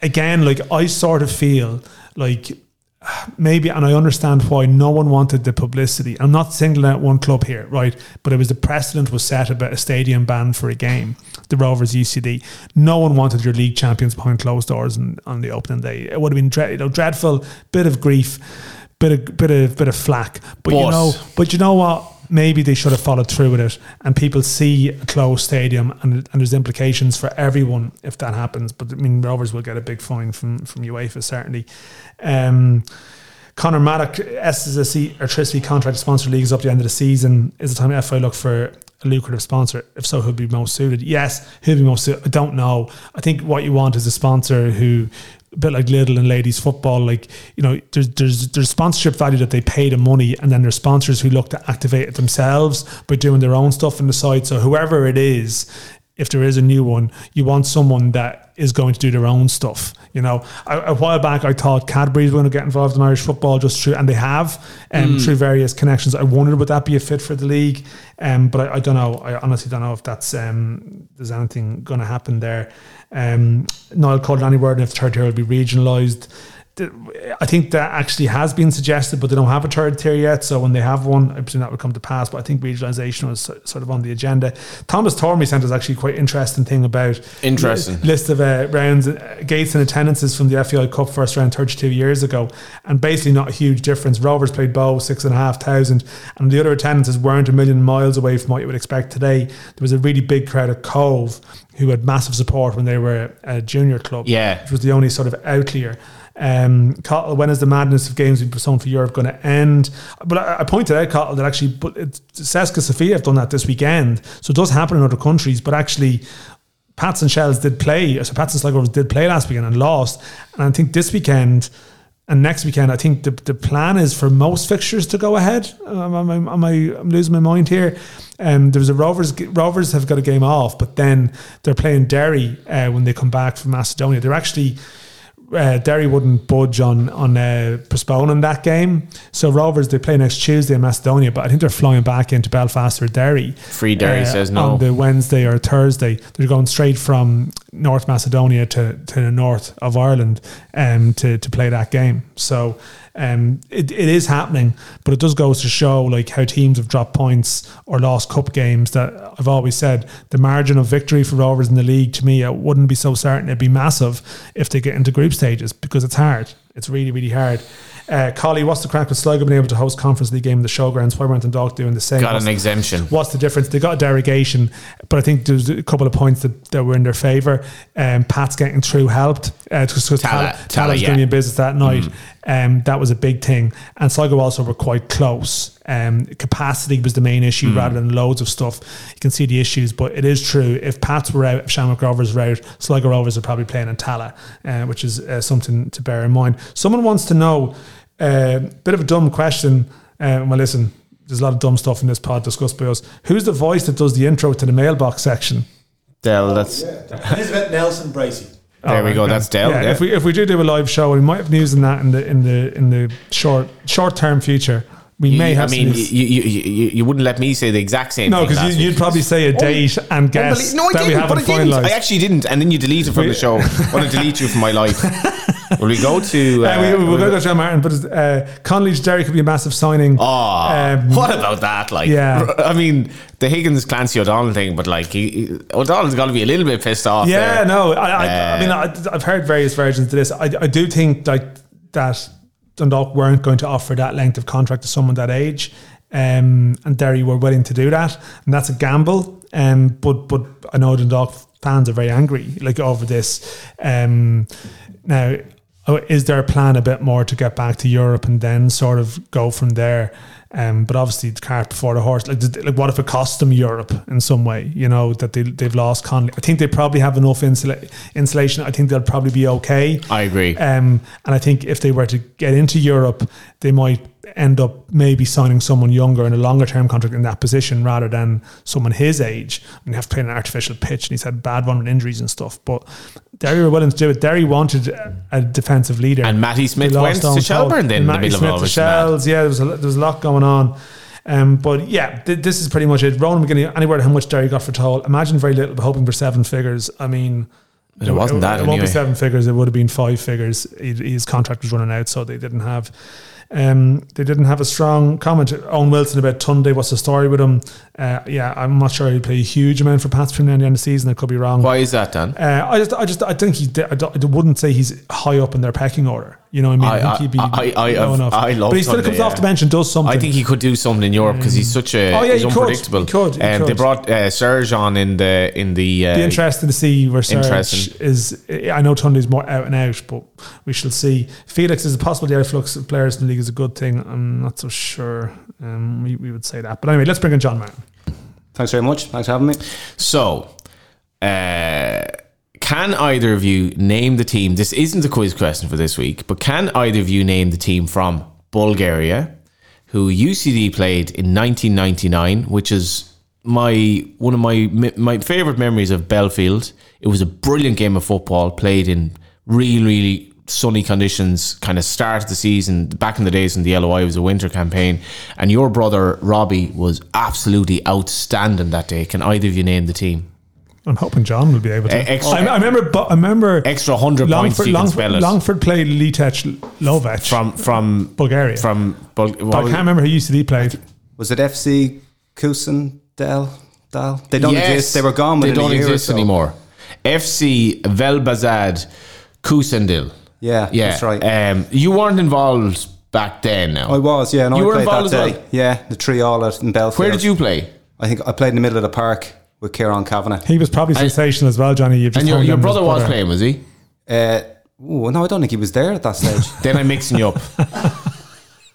Again, like I sort of feel like maybe, and I understand why no one wanted the publicity. I'm not singling out one club here, right? But it was the precedent was set about a stadium ban for a game, the Rovers U C D. No one wanted your league champions behind closed doors and on the opening day. It would have been dread, you know, dreadful, bit of grief, bit of bit of bit of flack. But, but you know, but you know what? Maybe they should have followed through with it, and people see a closed stadium, and, and there's implications for everyone if that happens. But I mean, Rovers will get a big fine from, from UEFA certainly. Um, Conor Maddock, S S C electricity contract sponsor league is up to the end of the season. Is the time F I look for a lucrative sponsor? If so, who'd be most suited? Yes, who'd be most suited? I don't know. I think what you want is a sponsor who. A bit like Lidl and ladies football, like, you know, there's there's there's sponsorship value that they pay the money, and then there's sponsors who look to activate it themselves by doing their own stuff on the side. So whoever it is, if there is a new one, you want someone that is going to do their own stuff. You know, a, a while back I thought Cadbury were going to get involved in Irish football just through, and they have, um, mm. through various connections. I wondered would that be a fit for the league, um, but I, I don't know. I honestly don't know if that's um, there's anything going to happen there. Um, Niall called any word, and if the third tier will be regionalised. I think that actually has been suggested, but they don't have a third tier yet, so when they have one, I presume that will come to pass. But I think regionalisation was so, sort of on the agenda. Thomas Tormey sent us actually quite interesting thing about interesting li- list of uh, rounds, uh, gates and attendances from the F A I Cup first round thirty-two years ago, and basically not a huge difference. Rovers played Bow six and a half thousand, and the other attendances weren't a million miles away from what you would expect today. There was a really big crowd at Cove who had massive support when they were a junior club, yeah. which was the only sort of outlier. Um, Cottle, when is the madness of games being postponed for Europe going to end? But I, I pointed out, Cottle, that actually but it's, Seska Sofia have done that this weekend, so it does happen in other countries. But actually Pats and Shells did play, so Pats and Sligo Rovers did play last weekend and lost, and I think this weekend and next weekend, I think the, the plan is for most fixtures to go ahead. Am, am, am, am I, I'm losing my mind here. Um, there was a Rovers. Rovers have got a game off, but then they're playing Derry uh, when they come back from Macedonia. They're actually Uh, Derry wouldn't budge on on uh, postponing that game. So Rovers, they play next Tuesday in Macedonia, but I think they're flying back into Belfast or Derry. Free Derry uh, says no. On the Wednesday or Thursday, they're going straight from North Macedonia to, to the north of Ireland um, to, to play that game. So um, it, it is happening, but it does go to show like how teams have dropped points or lost cup games. That I've always said, the margin of victory for Rovers in the league, to me, it wouldn't be so certain. It'd be massive if they get into group stages, because it's hard. It's really, really hard. Uh, Collie, what's the crack with Sligo being able to host Conference League game in the Showgrounds? Why weren't the Dog doing the same? Got what's an the, exemption. What's the difference? They got a derogation, but I think there's a couple of points that, that were in their favour. Um, Pat's getting through helped. Uh, Tala, Tala, Tala was yeah. doing your business that night. Mm. Um, that was a big thing. And Sligo also were quite close. Um, capacity was the main issue mm. rather than loads of stuff. You can see the issues, but it is true. If Pats were out, if Shamrock Rovers were out, Sligo Rovers are probably playing in Tala, uh, which is uh, something to bear in mind. Someone wants to know, a uh, bit of a dumb question. Uh, well, listen, there's a lot of dumb stuff in this pod discussed by us. Who's the voice that does the intro to the mailbox section? Del, that's... Oh, yeah. Elizabeth Nelson Bracey. There oh, we go. That's Dell. Yeah, yeah. If we if we do do a live show, we might have news in that in the in the in the short short term future. We you, may have. I mean, you, you you you wouldn't let me say the exact same. No, because you, you'd probably say a date oh, and guess. No, I that didn't. But I didn't. Life. I actually didn't. And then you delete it from we, the show. I want to delete you from my life. Will we go to? Uh, uh, we, we'll, we'll go to John Martin, but uh, Connolly's Derry could be a massive signing. Oh, um, what about that? Like, yeah. I mean, the Higgins Clancy O'Donnell thing, but like, he, he, O'Donnell's got to be a little bit pissed off. Yeah, there. no. I, uh, I mean, I, I've heard various versions of this. I, I do think like that. Dundalk weren't going to offer that length of contract to someone that age, um, and Derry were willing to do that, and that's a gamble. Um, but but I know Dundalk fans are very angry like over this. Um, now, is there a plan a bit more to get back to Europe and then sort of go from there? Um, but obviously the cart before the horse. Like, like, what if it costs them Europe in some way? You know that they they've lost Connolly. I think they probably have enough insula- insulation. I think they'll probably be okay. I agree. Um, and I think if they were to get into Europe, they might end up maybe signing someone younger in a longer term contract in that position rather than someone his age. I mean, you have to play an artificial pitch, and he's had a bad one with injuries and stuff. But Derry were willing to do it. Derry wanted a defensive leader, and Matty Smith went to Shelburne then in the middle of all this. Shells, yeah, there was a, there was a lot going on. Um, but yeah, th- this is pretty much it. Ronan McGinney, anywhere to how much Derry got for Toll. Imagine very little, but hoping for seven figars. I mean, it, it wasn't it, that. It anyway. Won't be seven figures. It would have been five figures. His contract was running out, so they didn't have. Um, they didn't have a strong comment. Owen Wilson about Tunde, what's the story with him? Uh, yeah, I'm not sure he'd play a huge amount for Pats from now to the end of the season. I could be wrong. Why is that, Dan? Uh, I just, I just, I think he. I, I wouldn't say he's high up in their pecking order. You know what I mean? I, I think he'd be I, I, low I, enough. I love but he still Tunde, comes yeah. off the bench and does something. I think he could do something in Europe because um, he's such a. Oh yeah, he's he unpredictable. Could. He could, he um, could. They brought uh, Serge on in the in the. Uh, be interesting to see where Serge is. I know Tunde's more out and out, but we shall see. Felix is a possible the outflux of players in the league is a good thing. I'm not so sure um, we, we would say that. But anyway, let's bring in John Martin. Thanks very much. Thanks for having me. So, uh, can either of you name the team? This isn't a quiz question for this week, but can either of you name the team from Bulgaria who U C D played in nineteen ninety-nine, which is my one of my my favourite memories of Belfield. It was a brilliant game of football played in really, really sunny conditions, kind of start of the season. Back in the days when the L O I was a winter campaign, and your brother Robbie was absolutely outstanding that day. Can either of you name the team? I'm hoping John will be able to. Uh, extra, I, I remember. I remember. Extra hundred points. You can Longford, spell it. Longford played Litech Lovech from from Bulgaria. From Bul- but I can't remember who U C D played. Was it F C Kusendal? They don't yes, exist. They were gone. They don't exist so. anymore. F C Velbazad Kusendil. Yeah, yeah, that's right. Um, you weren't involved back then, now. I was, yeah, and you I were played involved that day. Well? Yeah, the three all out in Belfield. Where did you play? I think I played in the middle of the park with Kieran Kavanagh. He was probably and, sensational as well, Johnny. You've just and your, your brother was brother. playing, was he? Uh, oh no, I don't think he was there at that stage. Then I'm mixing you up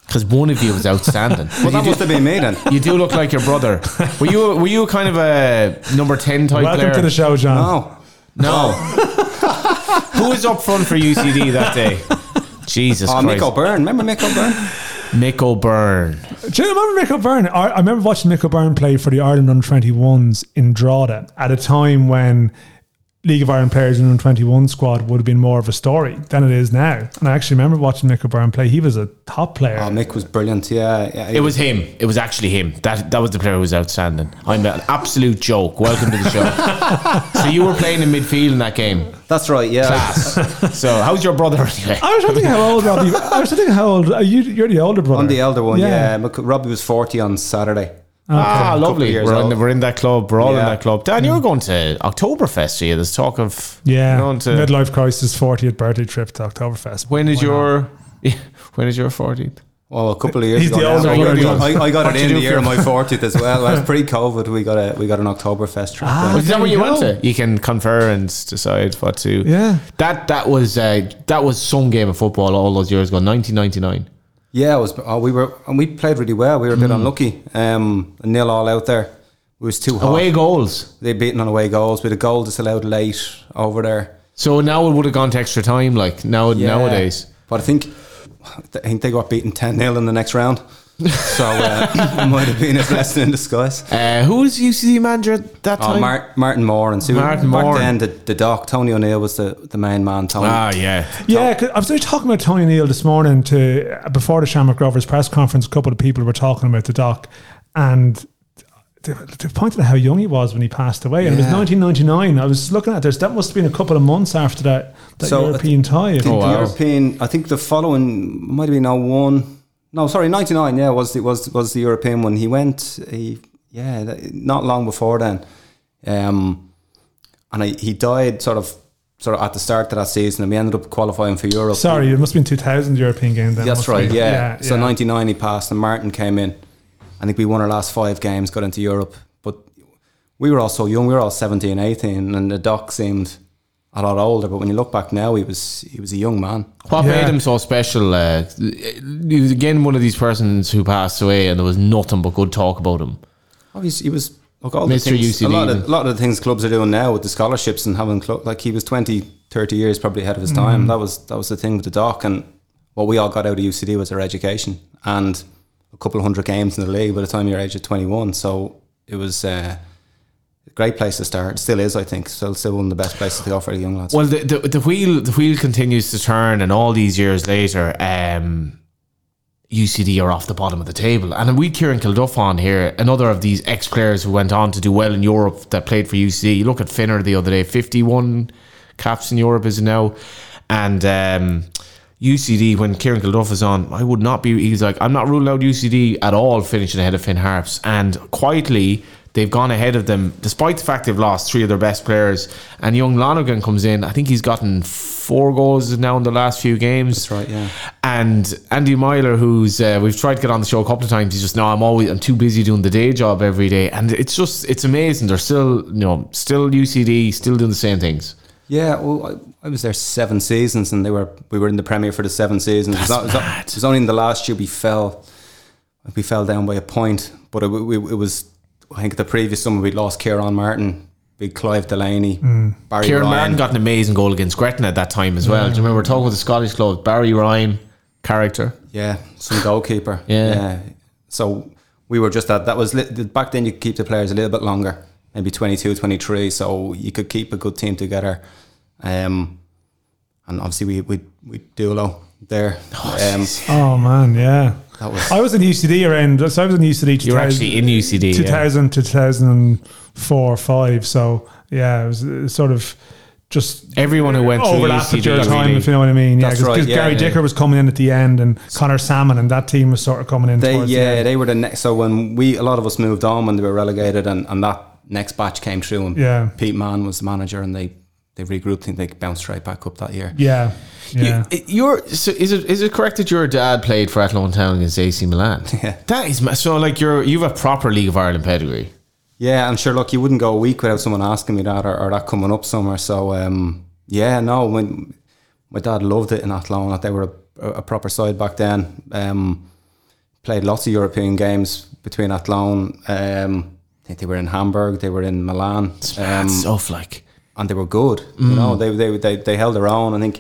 because one of you was outstanding. Well, that must have been me then. You do look like your brother. Were you? Were you kind of a number ten type? Welcome player? To the show, John. No, no. Who was up front for U C D that day? Jesus oh, Christ. Mick O'Byrne. Remember Mick O'Byrne? Mick O'Byrne. Do you remember Mick O'Byrne? I, I remember watching Mick O'Byrne play for the Ireland under twenty-ones in Drogheda at a time when League of Ireland players in the under twenty-one squad would have been more of a story than it is now. And I actually remember watching Mick O'Byrne play. He was a top player. Oh, Mick was brilliant. Yeah, yeah. It was him. It was actually him. That that was the player who was outstanding. I'm an absolute joke. Welcome to the show. So you were playing in midfield in that game. That's right, yeah. Class. So, how's your brother anyway? I was thinking how old Robbie. I was thinking how old. Are you, you're the older brother. I'm the elder one. Yeah, yeah. Robbie was forty on Saturday. Okay. Ah, lovely. We're in, the, we're in that club. We're all yeah. in that club. Dan, mm. you're going to Oktoberfest here. There's talk of yeah, going to midlife crisis fortieth birthday trip to Oktoberfest. When is Why your not? When is your fortieth? Well, a couple of years He's ago. The older I, got, I, I got it in the year of my fortieth as well. Well, pre-COVID, we got a we got an Oktoberfest trip. Ah, is that what you went to? You can confer and decide what to. Yeah, that that was uh, that was some game of football all those years ago. nineteen ninety-nine. Yeah, it was. Oh, we were and we played really well. We were a bit mm. unlucky. Um, nil all out there. It was too hot. Away goals. They beaten on away goals. We had a goal disallowed late over there. So now it would have gone to extra time, like now yeah. nowadays. But I think, I think they got beaten ten nil in the next round. So uh, might have been a blessing in disguise. Uh, who was U C D manager at that time? Oh, Mar- Martin Moore and Susan. Martin Moore. Back then, the, the doc, Tony O'Neill was the, the main man. Tony. Ah, yeah. Yeah, cause I was just talking about Tony O'Neill this morning to uh, before the Shamrock Rovers press conference. A couple of people were talking about the doc, and they, they pointed out how young he was when he passed away. Yeah. And it was nineteen ninety-nine. I was looking at this. That must have been a couple of months after that, that so European th- tie. The, oh, wow. the European, I think the following might have been oh one. No, sorry, ninety-nine, yeah, was the, was, was the European one. He went, he, yeah, not long before then. Um, and I, he died sort of sort of at the start of that season, and we ended up qualifying for Europe. Sorry, it must have been two thousand European game then. That's right, yeah. yeah. So yeah. ninety-nine he passed and Martin came in. I think we won our last five games, got into Europe. But we were all so young, we were all seventeen, eighteen, and the doc seemed a lot older, but when you look back now, he was he was a young man. What yeah. made him so special? Uh, he was again one of these persons who passed away, and there was nothing but good talk about him. Obviously, he was like all Mister the things, U C D. A lot of a lot of the things clubs are doing now with the scholarships and having club, like he was twenty, thirty years probably ahead of his time. Mm. That was that was the thing with the doc, and what we all got out of U C D was our education and a couple of hundred games in the league by the time you're age of twenty-one. So it was. Uh, Great place to start. Still is, I think. Still, still one of the best places to go for the young lads. Well, the, the the wheel the wheel continues to turn, and all these years later, um, U C D are off the bottom of the table. And we Kieran Kilduff on here, another of these ex-players who went on to do well in Europe that played for U C D. You look at Finner the other day, fifty-one caps in Europe is it now, and. Um, U C D, when Kieran Kilduff is on, I would not be, he's like, I'm not ruling out U C D at all finishing ahead of Finn Harps, and quietly they've gone ahead of them despite the fact they've lost three of their best players. And young Lonergan comes in, I think he's gotten four goals now in the last few games. That's right, yeah. And Andy Myler, who's uh, we've tried to get on the show a couple of times, he's just, no, I'm always I'm too busy doing the day job every day. And it's just, it's amazing, they're still, you know, still U C D, still doing the same things. Yeah, well, I, I was there seven seasons, and they were we were in the Premier for the seven seasons. That's it, was, mad. It was only in the last year we fell, we fell down by a point. But it, it, it was, I think, the previous summer we lost Kieran Martin, big Clive Delaney, mm. Barry. Kieran Ryan. Martin got an amazing goal against Gretna at that time as well. Yeah. Do you remember we're talking with the Scottish club? Barry Ryan, character. Yeah, some goalkeeper. yeah. yeah, so we were just that. That was back then. You could keep the players a little bit longer. Maybe twenty-two, twenty-three, so you could keep a good team together. Um, and obviously we we we Dulo there. Oh, um, oh man, yeah. That was I was in U C D around. So I was in U C D. You were actually in U C D. two thousand yeah. two thousand four, five. So yeah, it was, it was sort of just everyone who went through U C D at your time, if you know what I mean. Yeah, because right, yeah, Gary yeah. Dicker was coming in at the end, and Connor Salmon, and that team was sort of coming in. They, towards yeah, the end. They were the next. So when we, a lot of us moved on when they were relegated, and and that. Next batch came through, and yeah. Pete Mann was the manager, and they, they regrouped and they bounced right back up that year. Yeah, yeah. You, you're so is it is it correct that your dad played for Athlone Town against A C Milan? Yeah, that is so. Like you're you've a proper League of Ireland pedigree. Yeah, I'm sure. Look, you wouldn't go a week without someone asking me that, or, or that coming up somewhere. So um, yeah, no. When my dad loved it in Athlone, like they were a, a proper side back then. Um, played lots of European games between Athlone. Um, I think they were in Hamburg, they were in Milan. It's um, stuff like, and they were good. Mm. You know, they, they they they held their own. I think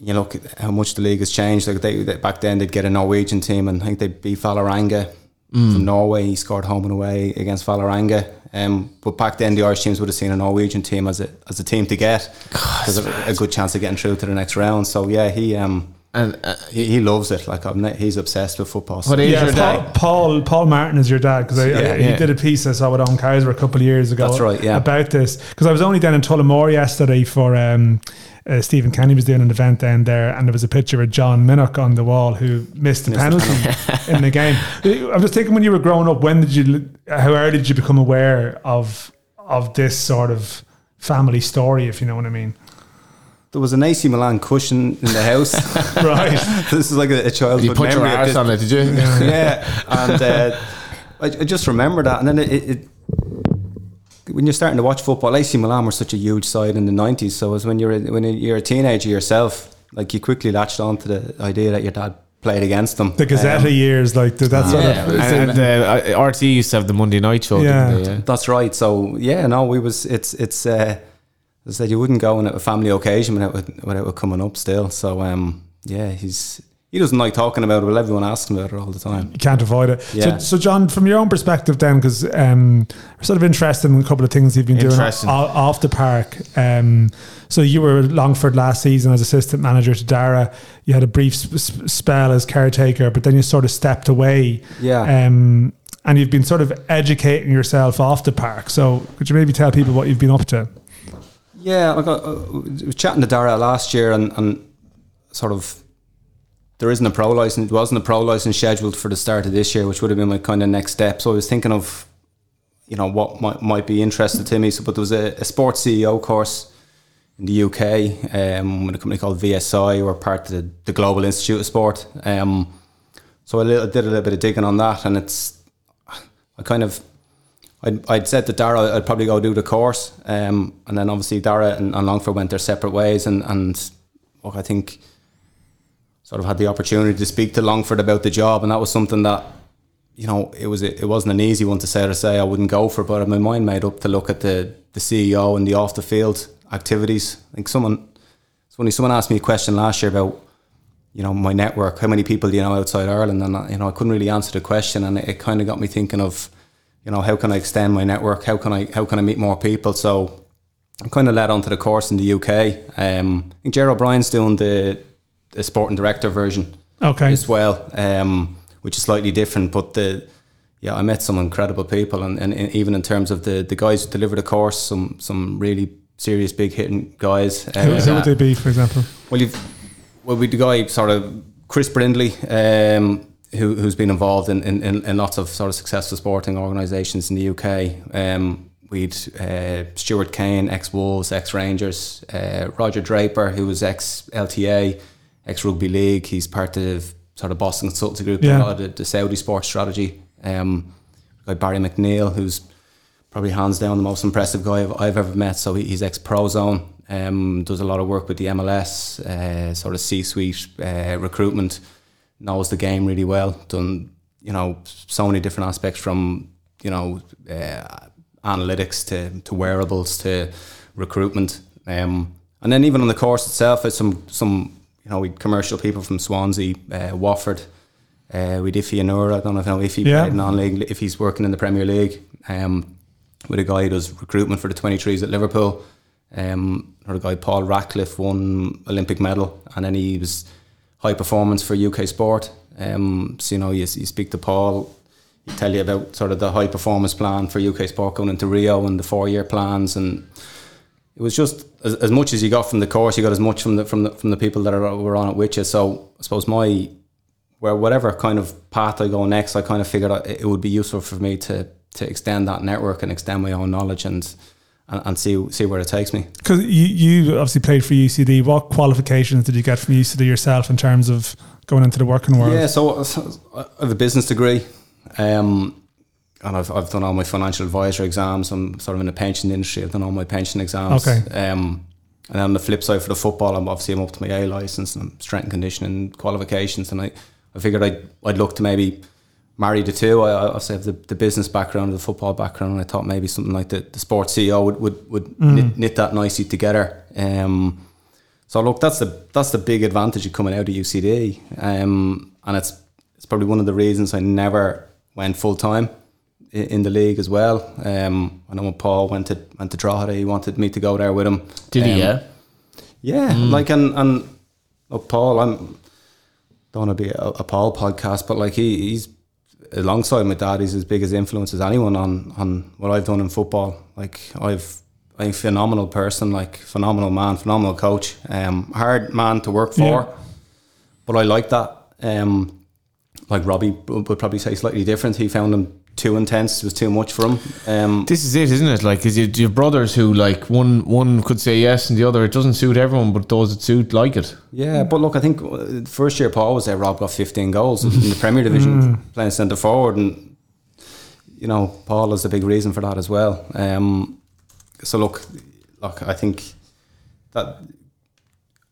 you look at how much the league has changed. Like they, they back then, they'd get a Norwegian team, and I think they beat Vålerenga mm. from Norway. He scored home and away against Vålerenga. Um, but back then, the Irish teams would have seen a Norwegian team as a as a team to get, because a, a good chance of getting through to the next round. So yeah, he. Um, And uh, he, he loves it. Like I'm not, he's obsessed with football. So. What is yeah, your dad? Paul, Paul Paul Martin is your dad, because yeah, yeah. he did a piece I saw with Owen Kaiser a couple of years ago. That's right, yeah. About this, because I was only down in Tullamore yesterday for um, uh, Stephen Kenny was doing an event down there, and there was a picture of John Minnock on the wall who missed the missed penalty the in the game. I was thinking, when you were growing up, when did you? How early did you become aware of of this sort of family story, if you know what I mean? There was an A C Milan cushion in the house. Right. This is like a, a childhood memory. You put memory. your arse on it, did you? Yeah. And uh, I, I just remember that. And then it, it, it, when you're starting to watch football, A C Milan were such a huge side in the nineties. So it was when you're when you're a teenager yourself, like you quickly latched on to the idea that your dad played against them. The Gazzetta um, years, like the, that sort yeah, of. And, and uh, R T used to have the Monday night show. Yeah, didn't they, yeah? That's right. So yeah, no, we was it's it's. Uh, I said you wouldn't go on a family occasion without without coming up still. So um, yeah, he's he doesn't like talking about it, well, everyone asks him about it all the time. You can't avoid it. Yeah. So, so John, from your own perspective then, because um, we're sort of interested in a couple of things you've been doing off, off the park. Um, so you were at Longford last season as assistant manager to Dara. You had a brief sp- spell as caretaker, but then you sort of stepped away. Yeah. Um, and you've been sort of educating yourself off the park. So could you maybe tell people what you've been up to? Yeah, I was chatting to Dara last year and, and sort of... There isn't a pro license. Wasn't a pro license scheduled for the start of this year, which would have been my kind of next step. So I was thinking of, you know, what might might be interested to me. So, but there was a, a sports C E O course in the U K um, with a company called V S I, or part of the, the Global Institute of Sport. Um, so I little, did a little bit of digging on that, and it's I kind of I'd, I'd said to Dara I'd probably go do the course, um, and then obviously Dara and, and Longford went their separate ways, and and look, I think. Sort of had the opportunity to speak to Longford about the job, and that was something that, you know, it was it wasn't an easy one to say to say I wouldn't go for, but my mind made up to look at the the C E O and the off the field activities. I think someone, it's funny, someone asked me a question last year about, you know, my network, how many people do you know outside Ireland, and I, you know I couldn't really answer the question, and it, it kind of got me thinking of, you know, how can I extend my network? How can I how can I meet more people? So I'm kind of led onto the course in the U K. Um, I think Ger O'Brien's doing the a sporting director version, okay, as well, um, which is slightly different. But the yeah, I met some incredible people, and, and, and even in terms of the, the guys who delivered the course, some some really serious big hitting guys. Uh, who, who would they be, for example? Well, you've well we the guy sort of Chris Brindley, um, who who's been involved in, in, in, in lots of sort of successful sporting organisations in the U K. Um, we'd uh, Stuart Kane, ex Wolves, ex Rangers, uh, Roger Draper, who was ex L T A. Ex-Rugby League, he's part of sort of Boston Consultancy Group, yeah. a lot of the, the Saudi sports strategy. Um, guy Barry McNeil, who's probably hands down the most impressive guy I've, I've ever met. So he, he's ex-Prozone, um, does a lot of work with the M L S, uh, sort of C-suite uh, recruitment, knows the game really well. Done, you know, so many different aspects from, you know, uh, analytics to, to wearables to recruitment. Um, and then even on the course itself, there's some some... You know, we had commercial people from Swansea, uh, Watford. Uh, we had Ife Anura. I don't know if you know Ife yeah. played non-league. If he's working in the Premier League, um, with a guy who does recruitment for the twenty-threes at Liverpool. Um, another guy, Paul Ratcliffe, won Olympic medal, and then he was high performance for U K Sport. Um, so you know, you, you speak to Paul, he tell you about sort of the high performance plan for U K Sport going into Rio and the four-year plans and. It was just as, as much as you got from the course, you got as much from the from the from the people that are, were on it with you. So I suppose my where whatever kind of path I go next, I kind of figured out it would be useful for me to to extend that network and extend my own knowledge and and, and see see where it takes me. Because you you obviously played for U C D. What qualifications did you get from U C D yourself in terms of going into the working world? Yeah, so I have a business degree. Um, And I've I've done all my financial advisor exams. I'm sort of in the pension industry. I've done all my pension exams. Okay. Um, and on the flip side for the football, I'm obviously I'm up to my A license and I'm strength and conditioning qualifications. And I, I figured I'd I'd look to maybe marry the two. I obviously have the, the business background and the football background, and I thought maybe something like the, the sports C E O would would, would mm. knit, knit that nicely together. Um, so look, that's the that's the big advantage of coming out of U C D. Um, and it's it's probably one of the reasons I never went full time. In the league as well. Um, I know when Paul went to went to Drogheda, he wanted me to go there with him. Did um, he? Yeah, yeah. Mm. Like and and look, Paul, I'm don't want to be a, a Paul podcast, but like he he's alongside my dad, he's as big as influence as anyone on on what I've done in football. Like I've I'm a phenomenal person, like phenomenal man, phenomenal coach, um, hard man to work for, yeah. But I like that. Um, like Robbie would probably say slightly different. He found him. Too intense, it was too much for him. Um, this is it, isn't it? Like, is your brothers who like one one could say yes and the other it doesn't suit everyone, but those that suit like it. Yeah, but look, I think first year Paul was there. Rob got fifteen goals in the Premier Division mm. playing centre forward, and you know Paul is a big reason for that as well. Um, so look, look, I think that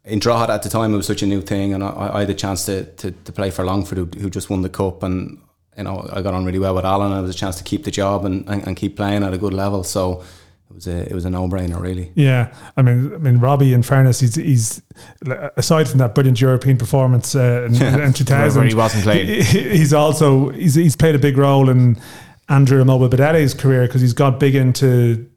in Drogheda at the time it was such a new thing, and I, I had the chance to, to to play for Longford, who, who just won the cup and. You know, I got on really well with Alan. I was a chance to keep the job and, and, and keep playing at a good level. So it was a it was a no-brainer, really. Yeah, I mean, I mean, Robbie, in fairness, he's he's aside from that brilliant European performance uh, in, in two thousand, when he wasn't playing, he, he's also he's he's played a big role in Andrew Amobabidele's career because he's got big into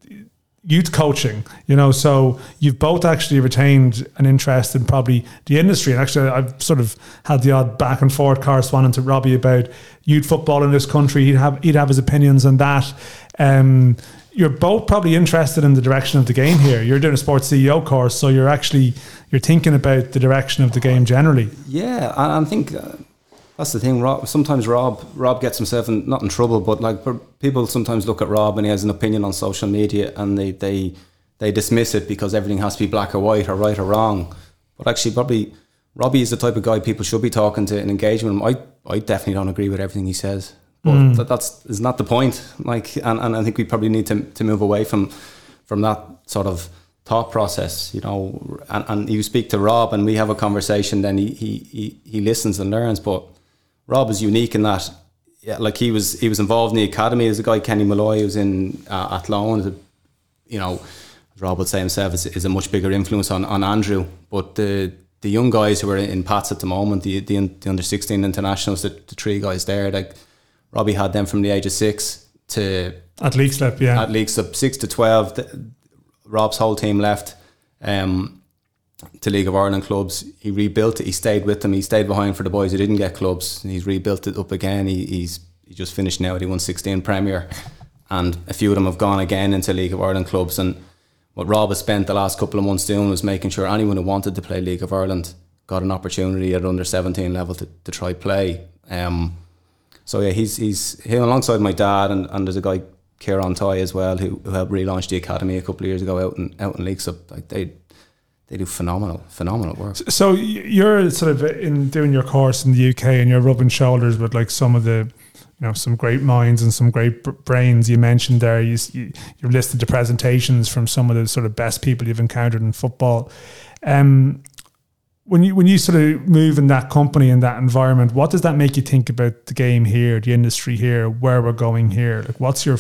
youth coaching, you know. So you've both actually retained an interest in probably the industry. And actually, I've sort of had the odd back and forth correspondence with Robbie about youth football in this country. He'd have he'd have his opinions on that. Um, you're both probably interested in the direction of the game here. You're doing a sports C E O course, so you're actually you're thinking about the direction of the game generally. Yeah, I, I think that's the thing. Rob, sometimes Rob Rob gets himself in, not in trouble, but like people sometimes look at Rob and he has an opinion on social media and they they they dismiss it because everything has to be black or white or right or wrong. But actually, probably Robbie is the type of guy people should be talking to and engaging with him. I I definitely don't agree with everything he says. But mm. that, that's is not the point. Like, and, and I think we probably need to to move away from from that sort of thought process, you know. And, and you speak to Rob, and we have a conversation. Then he he he, he listens and learns, but Rob is unique in that, yeah, like he was he was involved in the academy. There's a guy, Kenny Malloy, who's in uh, Athlone, you know, as Rob would say himself, is, is a much bigger influence on, on Andrew. But the the young guys who are in Pats at the moment, the the, the under sixteen internationals, the, the three guys there, like Robbie had them from the age of six to... At League Slip, yeah. At League Slip, six to twelve. The, Rob's whole team left um, to League of Ireland clubs. He rebuilt it. He stayed with them. He stayed behind for the boys who didn't get clubs. And he's rebuilt it up again. He, he's he just finished now at the one sixteen Premier. And a few of them have gone again into League of Ireland clubs. And what Rob has spent the last couple of months doing was making sure anyone who wanted to play League of Ireland got an opportunity at under seventeen level to, to try play. Um So yeah, he's he's him alongside my dad, and, and there's a guy Kieran Toy as well who, who helped relaunch the academy a couple of years ago out in out in League Sub. Like they they do phenomenal phenomenal work. So you're sort of in doing your course in the U K, and you're rubbing shoulders with like some of the, you know, some great minds and some great brains you mentioned there. You you you've listed the presentations from some of the sort of best people you've encountered in football. Um, When you when you sort of move in that company, in that environment, what does that make you think about the game here, the industry here, where we're going here? Like, what's your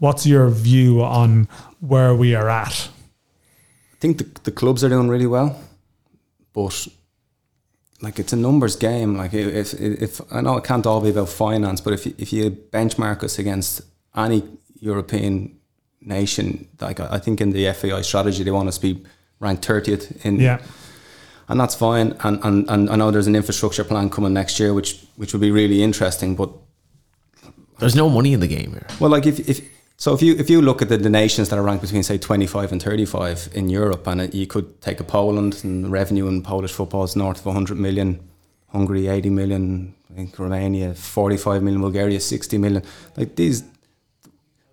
what's your view on where we are at? I think the, the clubs are doing really well, but like it's a numbers game. Like if if I know it can't all be about finance, but if you, if you benchmark us against any European nation, like I think in the F A I strategy they want us to be ranked thirtieth in. Yeah. And that's fine, and, and and I know there's an infrastructure plan coming next year, which which would be really interesting. But there's no money in the game here. Well, like if if so, if you if you look at the, the nations that are ranked between say twenty-five and thirty-five in Europe, and it, you could take a Poland, and the revenue in Polish football is north of one hundred million, Hungary eighty million, I think Romania forty-five million, Bulgaria sixty million. Like these,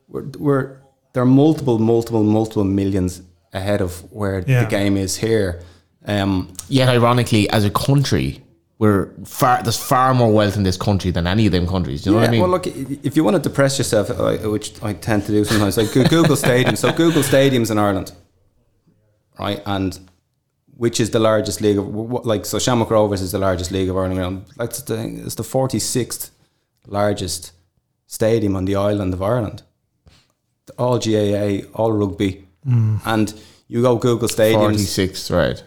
we're we're there are multiple multiple multiple millions ahead of where yeah. the game is here. Um, Yet, ironically, as a country, we're far. There's far more wealth in this country than any of them countries. Do you know yeah, what I mean? Well, look, if you want to depress yourself, which I tend to do sometimes, like Google stadiums. So Google stadiums in Ireland, right? And which is the largest league of like? So Shamrock Rovers is the largest league of Ireland. That's the thing. It's the forty-sixth largest stadium on the island of Ireland. All G A A, all rugby, mm. and you go Google stadiums. Forty-sixth, right?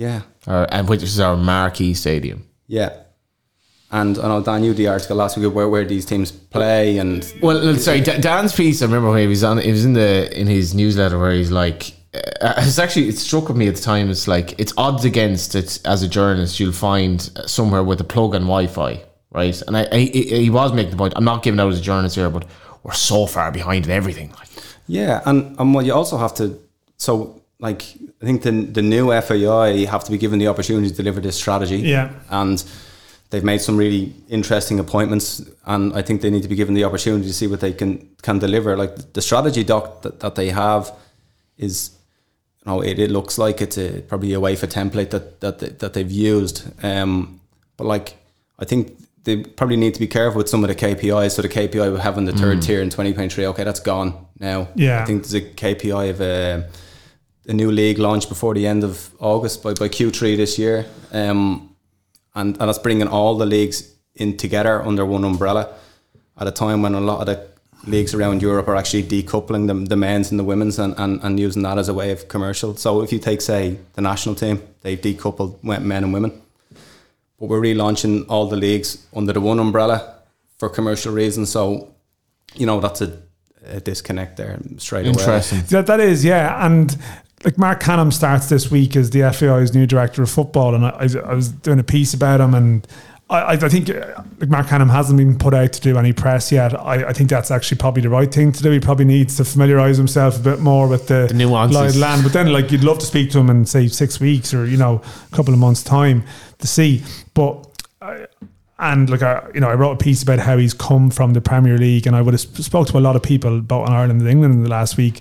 Yeah, uh, and which is our marquee stadium. Yeah, and I know Dan, you did the article last week where where these teams play and. Well, sorry, Dan's piece. I remember when he was on. He was in the in his newsletter where he's like, uh, it's actually it struck with me at the time. It's like it's odds against it as a journalist you'll find somewhere with a plug and Wi-Fi, right? And I, I he was making the point. I'm not giving out as a journalist here, but we're so far behind in everything. Like. Yeah, and and what you also have to so. Like, I think the the new F A I have to be given the opportunity to deliver this strategy. Yeah. And they've made some really interesting appointments, and I think they need to be given the opportunity to see what they can, can deliver. Like, the strategy doc that, that they have is, you know, it, it looks like it's a, probably a UEFA template that, that, they, that they've used. Um, but, like, I think they probably need to be careful with some of the K P Is. So the K P I we have in the third mm. tier in twenty twenty-three, okay, that's gone now. Yeah. I think there's a K P I of... Uh, a new league launched before the end of August by, by Q three this year, um, and, and that's bringing all the leagues in together under one umbrella at a time when a lot of the leagues around Europe are actually decoupling the, the men's and the women's and, and, and using that as a way of commercial. So if you take, say, the national team, they've decoupled men and women. But we're relaunching all the leagues under the one umbrella for commercial reasons. So, you know, that's a, a disconnect there straight away. Interesting. That, that is, yeah. And... like Mark Canham starts this week as the F A I's new director of football, and I, I was doing a piece about him, and I, I think like Mark Canham hasn't been put out to do any press yet. I, I think that's actually probably the right thing to do. He probably needs to familiarise himself a bit more with the, the nuances, land. But then, like, you'd love to speak to him in say six weeks or you know a couple of months' time to see. But I, and like I, you know, I wrote a piece about how he's come from the Premier League, and I would have spoke to a lot of people both in Ireland and England in the last week.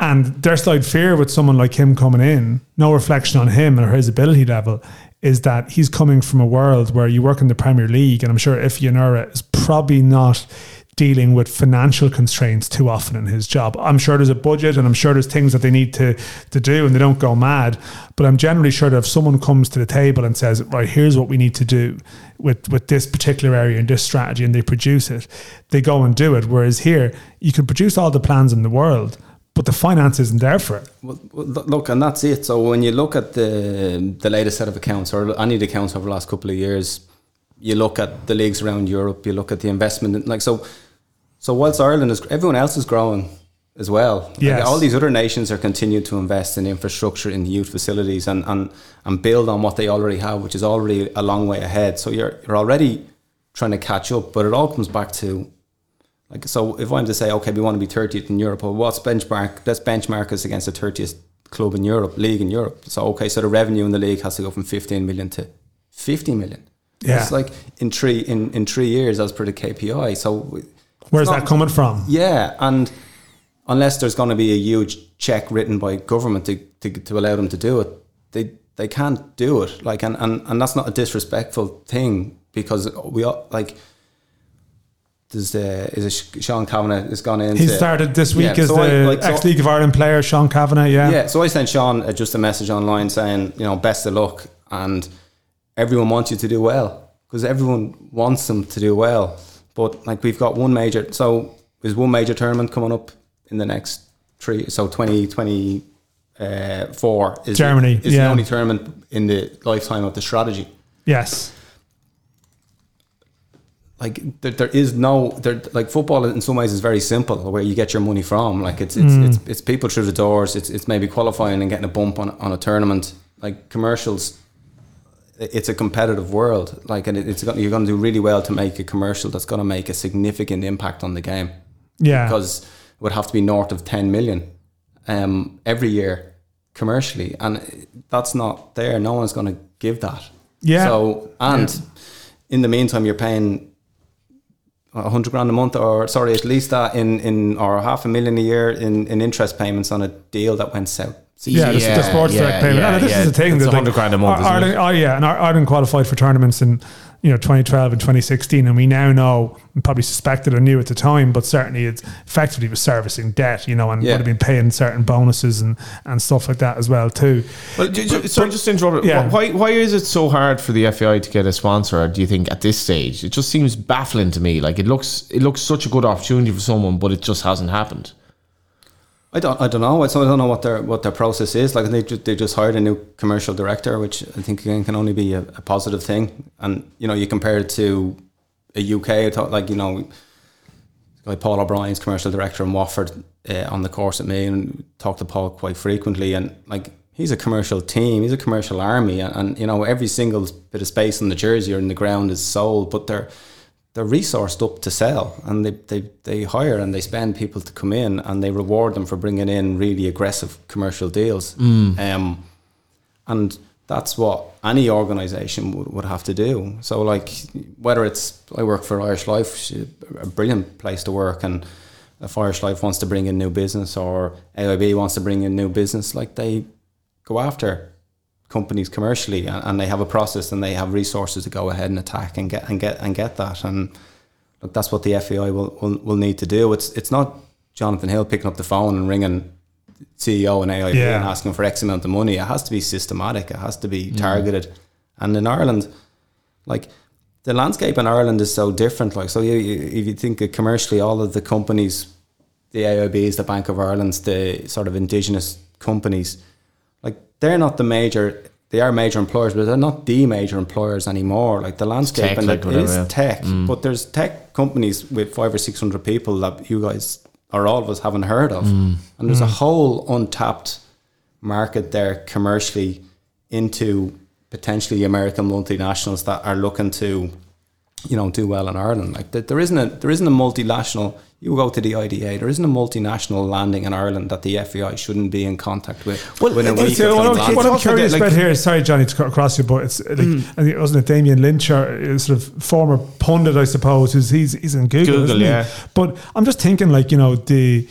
And their slight fear with someone like him coming in, no reflection on him or his ability level, is that he's coming from a world where you work in the Premier League, and I'm sure Ife Yanura is probably not dealing with financial constraints too often in his job. I'm sure there's a budget, and I'm sure there's things that they need to, to do, and they don't go mad. But I'm generally sure that if someone comes to the table and says, right, here's what we need to do with, with this particular area and this strategy, and they produce it, they go and do it. Whereas here, you can produce all the plans in the world, but the finance isn't there for it. Well, look, and that's it. So when you look at the the latest set of accounts, or any of the accounts over the last couple of years, you look at the leagues around Europe, you look at the investment, in, like so. So whilst Ireland is, everyone else is growing as well. Yes. Like all these other nations are continuing to invest in infrastructure, in youth facilities, and and and build on what they already have, which is already a long way ahead. So you're you're already trying to catch up, but it all comes back to. Like, so if I'm to say, okay, we want to be thirtieth in Europe, well, what's benchmark? Let's benchmark us against the thirtieth club in Europe, league in Europe. So, okay, so the revenue in the league has to go from fifteen million to fifty million. Yeah. It's like in three, in, in three years as per the K P I. So where's not, that coming from? Yeah. And unless there's going to be a huge check written by government to, to, to allow them to do it, they, they can't do it. Like, and, and, and that's not a disrespectful thing, because we all like, Does uh, is it Sean Kavanagh has gone in? He started this week yeah, as so the like, so ex-League of Ireland player, Sean Kavanagh, yeah. Yeah, so I sent Sean uh, just a message online saying, you know, best of luck, and everyone wants you to do well, because everyone wants them to do well. But, like, we've got one major, so there's one major tournament coming up in the next three, so twenty twenty-four is, Germany, the, is yeah. the only tournament in the lifetime of the strategy. Yes. Like there, there is no there. Like football, in some ways, is very simple. Where you get your money from, like it's it's mm. it's, it's people through the doors. It's it's maybe qualifying and getting a bump on on a tournament. Like commercials, it's a competitive world. Like, and it's you're going to do really well to make a commercial that's going to make a significant impact on the game. Yeah, because it would have to be north of ten million um, every year commercially, and that's not there. No one's going to give that. Yeah. So and yeah. in the meantime, you're paying. A hundred grand a month, or sorry, at least that in, in or half a million a year in, in interest payments on a deal that went south. Yeah, yeah, the sports yeah, direct payment. Yeah, and this yeah. is the thing. It's a hundred grand a month. Ireland, oh yeah, and Ireland qualified for tournaments in you know twenty twelve and twenty sixteen, and we now know and probably suspected or knew at the time, but certainly it effectively was servicing debt, you know, and yeah. would have been paying certain bonuses and, and stuff like that as well too. Well, but, but, sorry, just to interrupt. Yeah. Why why is it so hard for the F A I to get a sponsor? Do you think at this stage? It just seems baffling to me. Like it looks it looks such a good opportunity for someone, but it just hasn't happened. I don't. I don't know. I don't know what their what their process is. Like they just, they just hired a new commercial director, which I think again can only be a, a positive thing. And you know, you compare it to a U K, like you know, like Paul O'Brien's commercial director in Watford uh, on the course at me, and talk to Paul quite frequently. And like he's a commercial team, he's a commercial army, and, and you know every single bit of space on the jersey or in the ground is sold, but they're. They're resourced up to sell, and they, they, they hire and they spend people to come in, and they reward them for bringing in really aggressive commercial deals. Mm. Um, and that's what any organisation would, would have to do. So like whether it's, I work for Irish Life, a brilliant place to work, and if Irish Life wants to bring in new business or A I B wants to bring in new business, like they go after companies commercially, and, and they have a process and they have resources to go ahead and attack and get and get and get that. And look, that's what the F A I will, will will need to do. It's it's not Jonathan Hill picking up the phone and ringing C E O and A I B yeah. and asking for X amount of money. It has to be systematic. It has to be targeted. Mm-hmm. And in Ireland, like the landscape in Ireland is so different. Like, so you, you, if you think of commercially, all of the companies, the A I Bs, the Bank of Ireland, the sort of indigenous companies, like they're not the major, they are major employers, but they're not the major employers anymore. Like the landscape tech, and like whatever, is yeah. tech, mm. but there's tech companies with five or six hundred people that you guys or all of us haven't heard of. Mm. And there's mm. a whole untapped market there commercially into potentially American multinationals that are looking to, you know, do well in Ireland. Like there isn't a, there isn't a multinational, you go to the I D A, there isn't a multinational landing in Ireland that the F A I shouldn't be in contact with. Well, what I'm, what I'm curious about here, sorry Johnny to cut across you, but it's like, mm. I think it wasn't it Damien Lynch, or sort of former pundit, I suppose, who's he's he's in Google, Google isn't yeah. he? But I'm just thinking, like, you know, the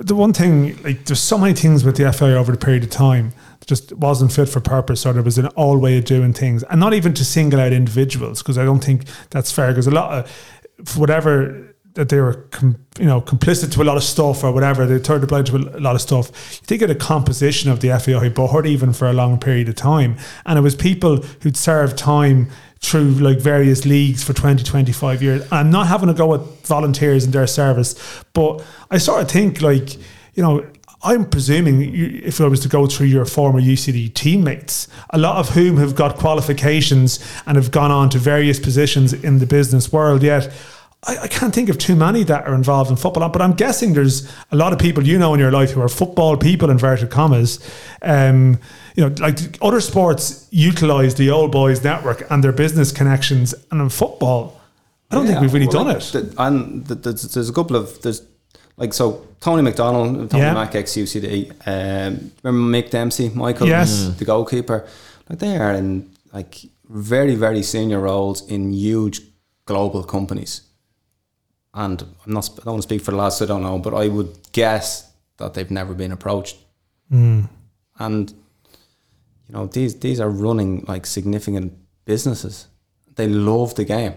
the one thing, like there's so many things with the F A I over the period of time just wasn't fit for purpose, or there was an old way of doing things, and not even to single out individuals, because I don't think that's fair, because a lot of whatever that they were com- you know complicit to a lot of stuff or whatever, they turned a blind to a lot of stuff. You think of the composition of the F A I board even for a long period of time, and it was people who'd served time through like various leagues for twenty, twenty-five years. I'm not having a go at volunteers in their service, but I sort of think, like, you know, I'm presuming if I was to go through your former U C D teammates, a lot of whom have got qualifications and have gone on to various positions in the business world, yet I, I can't think of too many that are involved in football. But I'm guessing there's a lot of people you know in your life who are football people, inverted commas. Um, you know, like other sports utilise the old boys network and their business connections, and in football, I don't yeah, think we've really well, done it. The, and the, the, there's a couple of... there's. Like, so, Tony McDonald, Tony yeah. Mack, ex-U C D, um, remember Mick Dempsey, Michael, yes. the goalkeeper? Like, they are in, like, very, very senior roles in huge global companies. And I'm not, I don't want to speak for the lads, so I don't know, but I would guess that they've never been approached. Mm. And, you know, these these are running, like, significant businesses. They love the game.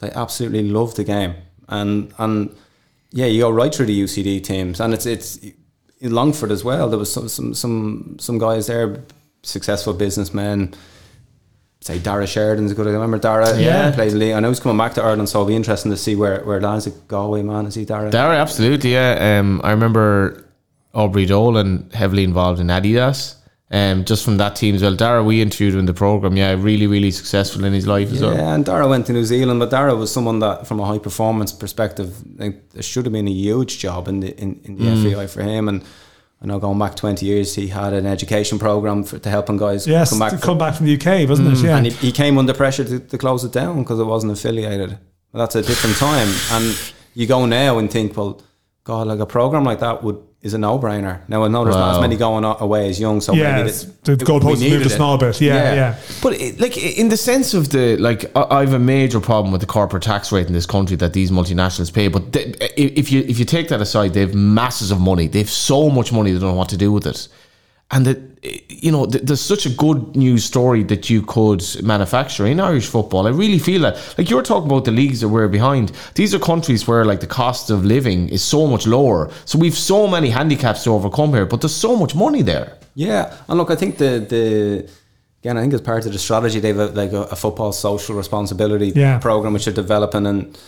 They absolutely love the game. And, and... yeah, you go right through the U C D teams, and it's it's in Longford as well. There was some some some, some guys there, successful businessmen. Say Dara Sheridan's a good. I remember Dara. Yeah, plays league. I know he's coming back to Ireland, so it'll be interesting to see where where lands. Galway man, is he Dara? Dara, absolutely. Yeah. Um, I remember Aubrey Dolan heavily involved in Adidas. Um, just from that team as well. Dara, we interviewed him in the programme. Yeah, really, really successful in his life as yeah, well. Yeah, and Dara went to New Zealand, but Dara was someone that, from a high performance perspective, like, there should have been a huge job in the in, in the mm. F A I for him. And I know going back twenty years, he had an education programme for to helping guys yes, come back to from, come back from the U K, wasn't mm, it? Yeah, and he, he came under pressure to, to close it down because it wasn't affiliated. Well, that's a different time. And you go now and think, well, God, like a programme like that would. Is a no-brainer. Now I know there's wow. not as many going away as young, so yeah, maybe the goalposts moved a small bit. Yeah, yeah. yeah. But it, like in the sense of the like, I have a major problem with the corporate tax rate in this country that these multinationals pay. But they, if you if you take that aside, they have masses of money. They have so much money they don't know what to do with it. And that, you know, there's such a good news story that you could manufacture in Irish football. I really feel that. Like you're talking about the leagues that we're behind. These are countries where like the cost of living is so much lower. So we've so many handicaps to overcome here, but there's so much money there. Yeah. And look, I think the, the again, I think as part of the strategy, they have a, like a, a football social responsibility yeah. program, which they're developing, and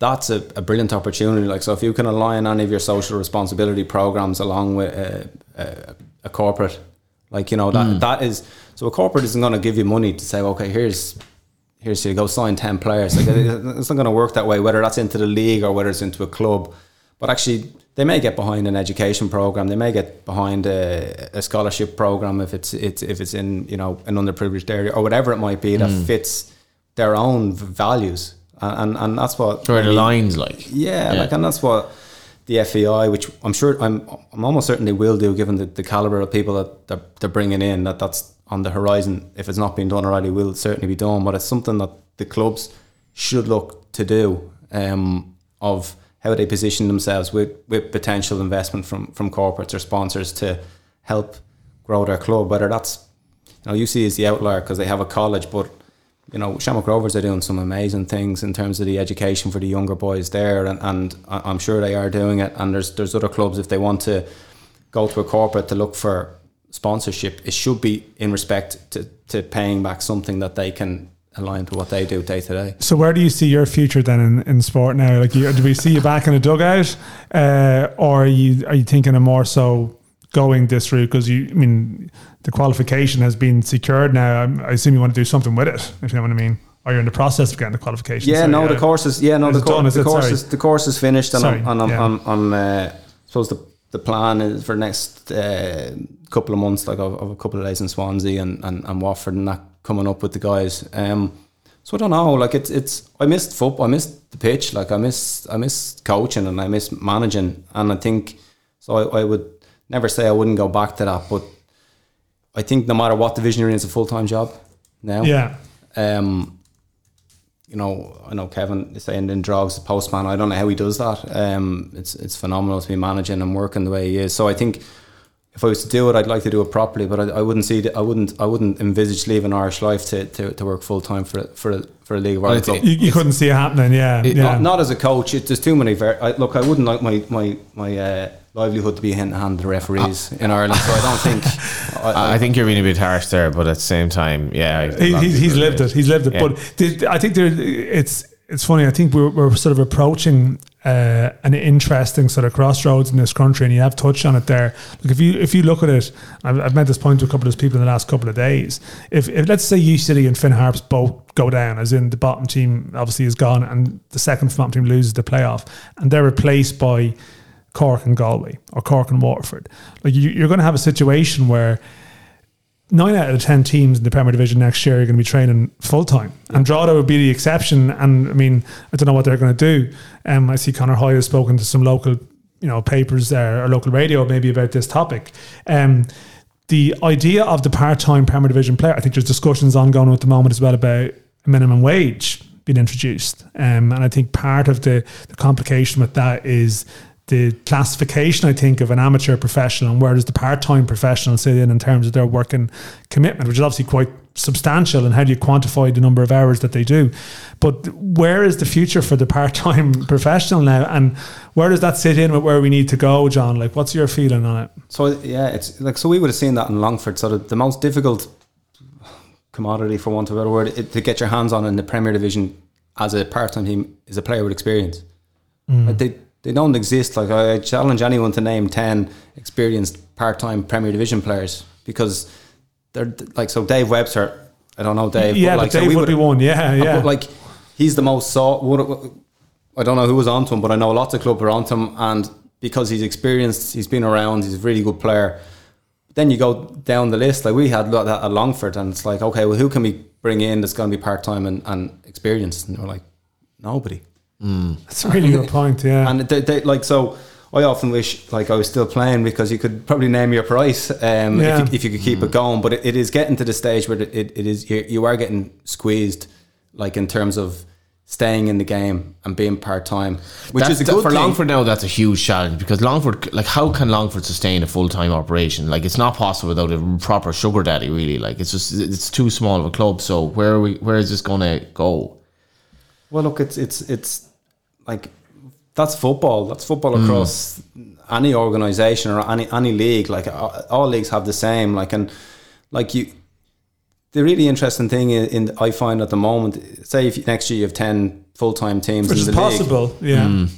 that's a, a brilliant opportunity. Like, so if you can align any of your social responsibility programs along with a, a, a corporate, like, you know, that mm. that is, so a corporate isn't going to give you money to say, okay, here's, here's here, go sign ten players. Like it's not going to work that way, whether that's into the league or whether it's into a club. But actually, they may get behind an education program. They may get behind a, a scholarship program if it's, it's, if it's in, you know, an underprivileged area or whatever it might be that mm. fits their own values. And, and that's what where the lines like yeah, yeah like and that's what the F A I, which I'm sure I'm I'm almost certain they will do, given the, the calibre of people that they're, they're bringing in, that that's on the horizon. If it's not being done already, will certainly be done, but it's something that the clubs should look to do, um, of how they position themselves with, with potential investment from, from corporates or sponsors to help grow their club, whether that's, you know, U C is the outlier because they have a college, but you know, Shamrock Rovers are doing some amazing things in terms of the education for the younger boys there, and, and I'm sure they are doing it. And there's there's other clubs, if they want to go to a corporate to look for sponsorship, it should be in respect to, to paying back something that they can aligned with what they do day to day. So where do you see your future then in, in sport now? Like, you, do we see you back in a dugout, uh, or are you are you thinking of more so going this route? Because you, I mean, the qualification has been secured now. I assume you want to do something with it, if you know what I mean. Or you're in the process of getting the qualification. Yeah, so no, the course is yeah, no, the, cor- done, the course is the course is finished, and Sorry. I'm, and I'm, yeah. I'm, I'm uh, suppose the the plan is for the next uh, couple of months, like I've, I've a couple of days in Swansea and, and, and Watford, and that coming up with the guys. Um, so I don't know, like it's it's I missed football, I missed the pitch, like I miss I miss coaching and I miss managing, and I think so. I, I would never say I wouldn't go back to that, but I think no matter what division you're in, it's a full time job now. Yeah. Um. You know, I know Kevin is saying in Drogs, the postman, I don't know how he does that. Um, it's it's phenomenal to be managing and working the way he is. So I think if I was to do it, I'd like to do it properly, but I, I wouldn't see that. I wouldn't I wouldn't envisage leaving Irish Life to, to, to work full time for for a, for a League of Ireland club. You, you couldn't see it happening, yeah. It, yeah. Not, not as a coach. It, there's too many. Ver- I, look, I wouldn't like my my my uh, livelihood to be hand in hand to the referees uh, in Ireland. So I don't think. I, I, I think you're being a bit harsh there, but at the same time, yeah, he, he's, he's lived it. it. He's lived it. Yeah. But the, I think there, it's it's funny. I think we're we're sort of approaching uh, an interesting sort of crossroads in this country, and you have touched on it there. Look, if you if you look at it, I've, I've made this point to a couple of people in the last couple of days. If, if let's say U City and Finn Harps both go down, as in the bottom team obviously is gone, and the second from bottom team loses the playoff, and they're replaced by Cork and Galway or Cork and Waterford. Like you, you're going to have a situation where nine out of the ten teams in the Premier Division next year are going to be training full time. Yeah. And Drogheda would be the exception. And I mean, I don't know what they're going to do. Um, I see Conor Hoy has spoken to some local, you know, papers there or local radio maybe about this topic. Um, the idea of the part time Premier Division player, I think there's discussions ongoing at the moment as well about minimum wage being introduced. Um, and I think part of the, the complication with that is the classification, I think, of an amateur professional and where does the part-time professional sit in in terms of their working commitment, which is obviously quite substantial, and how do you quantify the number of hours that they do. But where is the future for the part-time professional now, and where does that sit in with where we need to go, John? Like, what's your feeling on it? So, yeah, it's like, so we would have seen that in Longford. So the, the most difficult commodity, for want of a better word, it, to get your hands on in the Premier Division as a part-time team is a player with experience. Mm. Like they They don't exist. Like, I challenge anyone to name ten experienced part-time Premier Division players, because they're like, so Dave Webster, I don't know Dave. Yeah, but like, but Dave so we would be one. Yeah, yeah. But like, he's the most sought. I don't know who was onto him, but I know lots of clubs are onto him, and because he's experienced, he's been around, he's a really good player. Then you go down the list. Like we had that at Longford, and it's like, okay, well, who can we bring in that's going to be part-time and, and experienced? And they're like, nobody. Mm. That's a really good point, yeah. And they, they, like, so I often wish like I was still playing, because you could probably name your price um, yeah. if, you, if you could keep mm. it going. But it, it is getting to the stage where it, it is you, you are getting squeezed, like in terms of staying in the game and being part time, which that's, is a good for thing. Longford now. That's a huge challenge, because Longford, like, how can Longford sustain a full time operation? Like, it's not possible without a proper sugar daddy. Really, like, it's just it's too small of a club. So where are we? Where is this going to go? Well, look, it's it's it's like that's football. That's football across mm. any organisation or any any league. Like all, all leagues have the same. Like and like you, the really interesting thing in, in I find at the moment, say if next year you have ten full time teams, which in the is possible, league, yeah. Mm.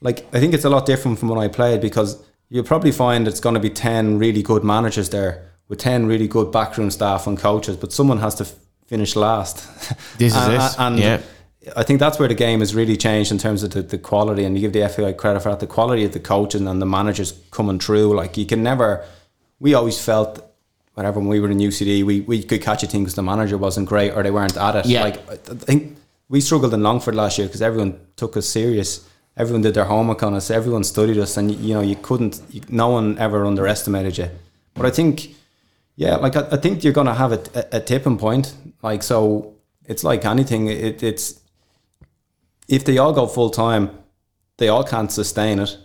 Like I think it's a lot different from when I played, because you'll probably find it's going to be ten really good managers there with ten really good backroom staff and coaches, but someone has to f- finish last. This and, is this, and, yeah. I think that's where the game has really changed in terms of the, the quality, and you give the F A I credit for that, the quality of the coaching and the managers coming through. Like you can never, we always felt whenever we were in U C D, we, we could catch a team because the manager wasn't great or they weren't at it. Yeah. Like I think we struggled in Longford last year because everyone took us serious. Everyone did their homework on us. Everyone studied us, and you know, you couldn't, you, no one ever underestimated you. But I think, yeah, like I, I think you're going to have a, a, a tipping point. Like, so it's like anything, it, it's, if they all go full time, they all can't sustain it,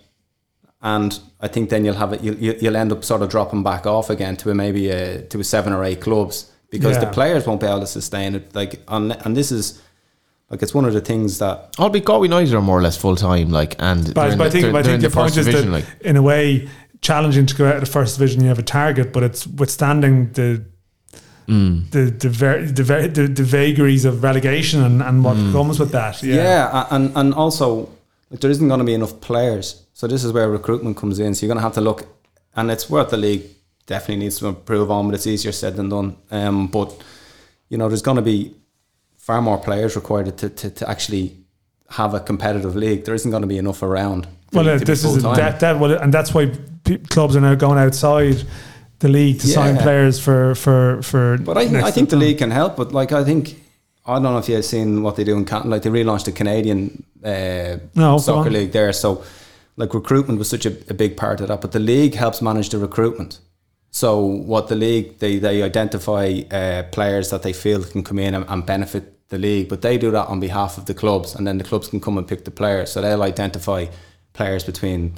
and I think then you'll have it. You'll, you'll end up sort of dropping back off again to a maybe a, to a seven or eight clubs, because yeah. the players won't be able to sustain it. Like, and, and this is like it's one of the things that. Albeit Galway United are more or less full time, like, and but, but I think, the, I think the, the point is division, that like. in a way challenging to go out of the first division. You have a target, but it's withstanding the. mm. the the, ver- the, ver- the the vagaries of relegation and, and what mm. comes with that. Yeah, yeah and, and also like, there isn't going to be enough players. So this is where recruitment comes in. So you're going to have to look, and it's worth the league definitely needs to improve on, but it's easier said than done. Um, but, you know, there's going to be far more players required to, to, to actually have a competitive league. There isn't going to be enough around. Well, uh, this is a, that, that well, and that's why p- clubs are now going outside the league to yeah. sign players for for for. But I think I think the league can help. But like I think I don't know if you've seen what they do in Canada. Like they relaunched the Canadian uh, no, soccer league there. So like recruitment was such a, a big part of that. But the league helps manage the recruitment. So what the league they they identify uh, players that they feel can come in and, and benefit the league. But they do that on behalf of the clubs, and then the clubs can come and pick the players. So they'll identify players between,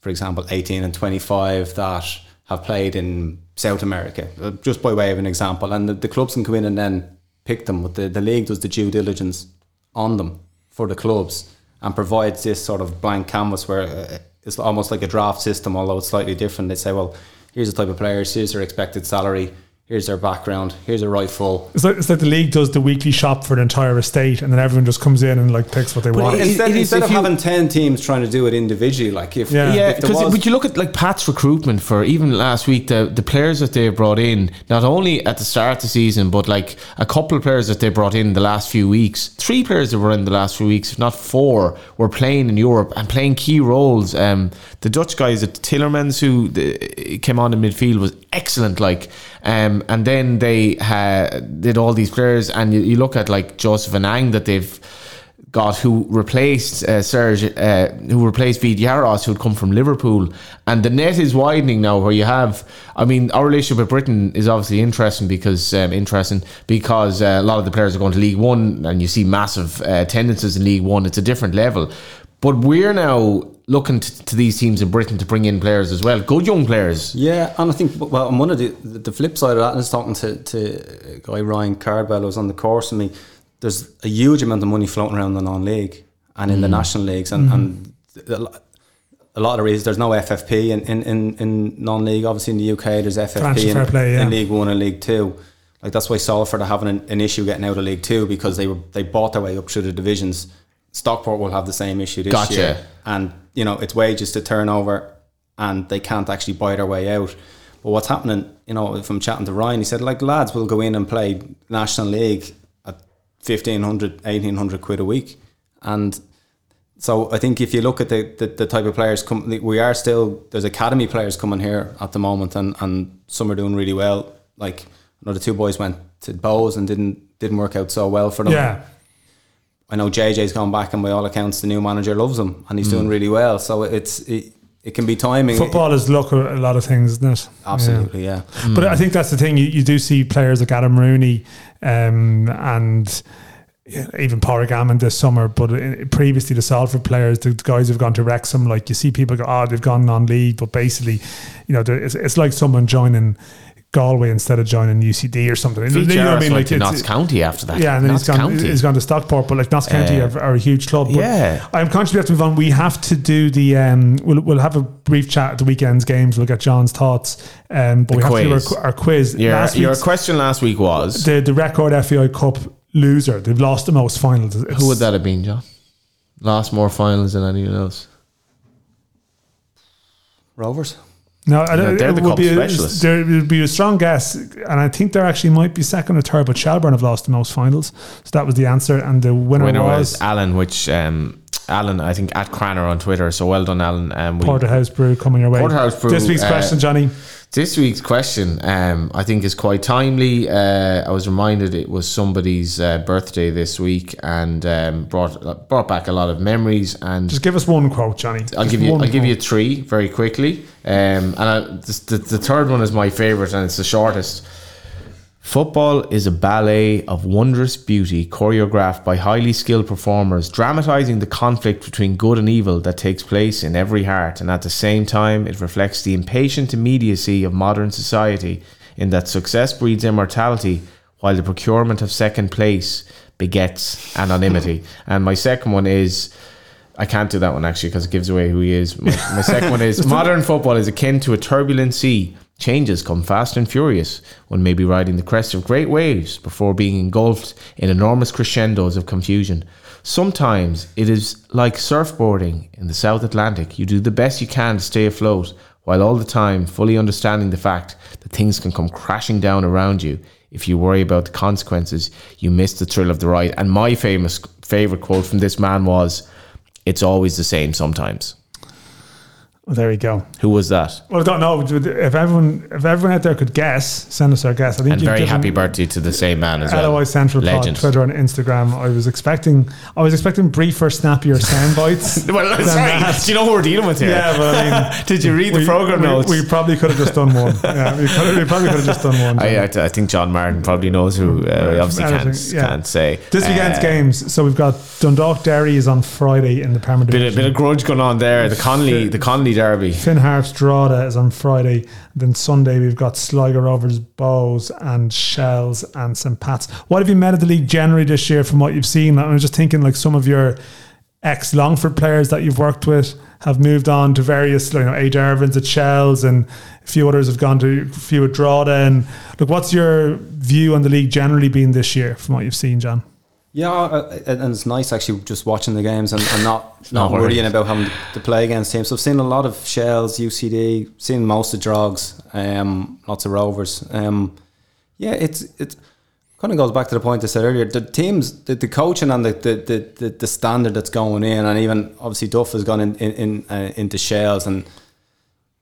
for example, eighteen and twenty-five that have played in South America, just by way of an example. And the, the clubs can come in and then pick them. But the, the league does the due diligence on them for the clubs and provides this sort of blank canvas where uh, it's almost like a draft system, although it's slightly different. They say, well, here's the type of players, here's their expected salary, here's their background, here's a right full. It's like, it's like the league does the weekly shop for an entire estate, and then everyone just comes in and like picks what they but want. It, instead, it, it, instead of you, having ten teams trying to do it individually, like if yeah, yeah if there was, but you look at like Pat's recruitment for even last week, the the players that they brought in, not only at the start of the season, but like a couple of players that they brought in the last few weeks, three players that were in the last few weeks, if not four, were playing in Europe and playing key roles. Um, the Dutch guys at Tillemans who the, came on in midfield was excellent, like. Um, And then they uh, did all these players, and you, you look at like Joseph Anang that they've got, who replaced uh, Serge, uh, who replaced Vidiaros, who had come from Liverpool. And the net is widening now, where you have, I mean, our relationship with Britain is obviously interesting because um, interesting because uh, a lot of the players are going to League One, and you see massive uh, attendances in League One. It's a different level, but we're now looking to, to these teams in Britain to bring in players as well, good young players. Yeah, and I think, well, and one of the, the flip side of that, and I was talking to, to a guy, Ryan Cardwell, who was on the course with me, there's a huge amount of money floating around in the non-league and in mm. the national leagues, and, mm. and a lot of the reasons there's no F F P in, in, in, in non-league. Obviously in the U K there's F F P in, play, yeah. in League One and League Two. Like that's why Salford are having an, an issue getting out of League Two, because they were, they bought their way up through the divisions. Stockport will have the same issue this gotcha. year, and you know it's wages to turnover, and they can't actually buy their way out. But what's happening, you know, from chatting to Ryan, he said like lads will go in and play National League at fifteen hundred, eighteen hundred quid a week, and so I think if you look at the the, the type of players come, we are still there's academy players coming here at the moment, and, and some are doing really well. Like you know, the two boys went to Bowes and didn't didn't work out so well for them. Yeah. I know J J's gone back, and by all accounts, the new manager loves him, and he's mm. doing really well. So it's it, it can be timing. Football it, is luck at a lot of things, isn't it? Absolutely, yeah. yeah. Mm. But I think that's the thing. You, you do see players like Adam Rooney um, and even Porrigamon this summer, but in, previously the Salford players, the guys who've gone to Wrexham, like you see people go, oh, they've gone non-league, but basically, you know, it's, it's like someone joining Galway instead of joining U C D or something. You know what I mean? Like to Notts County after that. Yeah, and then Notts he's gone, County. he's gone to Stockport, but like Notts County uh, are, are a huge club. But yeah. I'm conscious we have to move on. We have to do the, um, we'll we'll have a brief chat at the weekend's games. We'll get John's thoughts. Um, but the we quiz. have to do our, our quiz. Your, last your question last week was? The, the record F A I Cup loser. They've lost the most finals. It's Who would that have been, John? Lost more finals than anyone else? Rovers. No, I don't, they're it the would cup be a, there would be a strong guess, and I think there actually might be second or third, but Shelburne have lost the most finals, so that was the answer, and the winner, winner was, was Alan, which um, Alan I think at Cranor on Twitter, so well done Alan. um, we, Porterhouse Brew coming your way. Porterhouse Brew, this week's uh, question, Johnny. This week's question um, I think is quite timely. uh, I was reminded it was somebody's uh, birthday this week, and um, brought brought back a lot of memories. And just give us one quote, Johnny. I'll just give you I'll quote. give you three very quickly. Um, and I, the, the third one is my favourite, and it's the shortest. Football is a ballet of wondrous beauty, choreographed by highly skilled performers, dramatising the conflict between good and evil that takes place in every heart. And at the same time, it reflects the impatient immediacy of modern society, in that success breeds immortality, while the procurement of second place begets anonymity. And my second one is I can't do that one actually because it gives away who he is. My, my second one is modern football is akin to a turbulent sea. Changes come fast and furious. One may be riding the crest of great waves before being engulfed in enormous crescendos of confusion. Sometimes it is like surfboarding in the South Atlantic. You do the best you can to stay afloat, while all the time fully understanding the fact that things can come crashing down around you. If you worry about the consequences, you miss the thrill of the ride. And my famous favorite quote from this man was, "It's always the same sometimes." Well, there you go. Who was that? Well, I don't know. If everyone, if everyone out there could guess, send us their guess. I think. And very happy birthday to the same man as well. L O I Central Pod, Twitter and Instagram. I was expecting, I was expecting briefer, snappier sound bites. Well, sorry. Do you know who we're dealing with here? Yeah, but I mean, did you read we, the program we, notes? We probably could have just done one. Yeah, we, could, we probably could have just done one. I, I, I think John Martin probably knows who. Uh, we obviously can't, yeah. can't say. This weekend's uh, games. So we've got Dundalk Derry is on Friday in the Premier Division. Bit a bit of grudge going on there. The Connolly, the Connolly. Derby. Finn Harps Drogheda is on Friday. Then Sunday we've got Sligo Rovers, Bows and Shells and Saint Pat's. What have you made of the league generally this year from what you've seen? I'm just thinking like some of your ex Longford players that you've worked with have moved on to various, you know, Aid Irvin's at Shells and a few others have gone to a few at Drogheda. And look, what's your view on the league generally being this year from what you've seen, John? Yeah, and it's nice actually just watching the games and, and not, not worrying about having to play against teams. So I've seen a lot of Shells, U C D, seen most of Drogs, um, lots of Rovers. Um, yeah, it's it kind of goes back to the point I said earlier. The teams, the, the coaching and the, the, the, the standard that's going in, and even obviously Duff has gone in, in, in uh, into Shells, and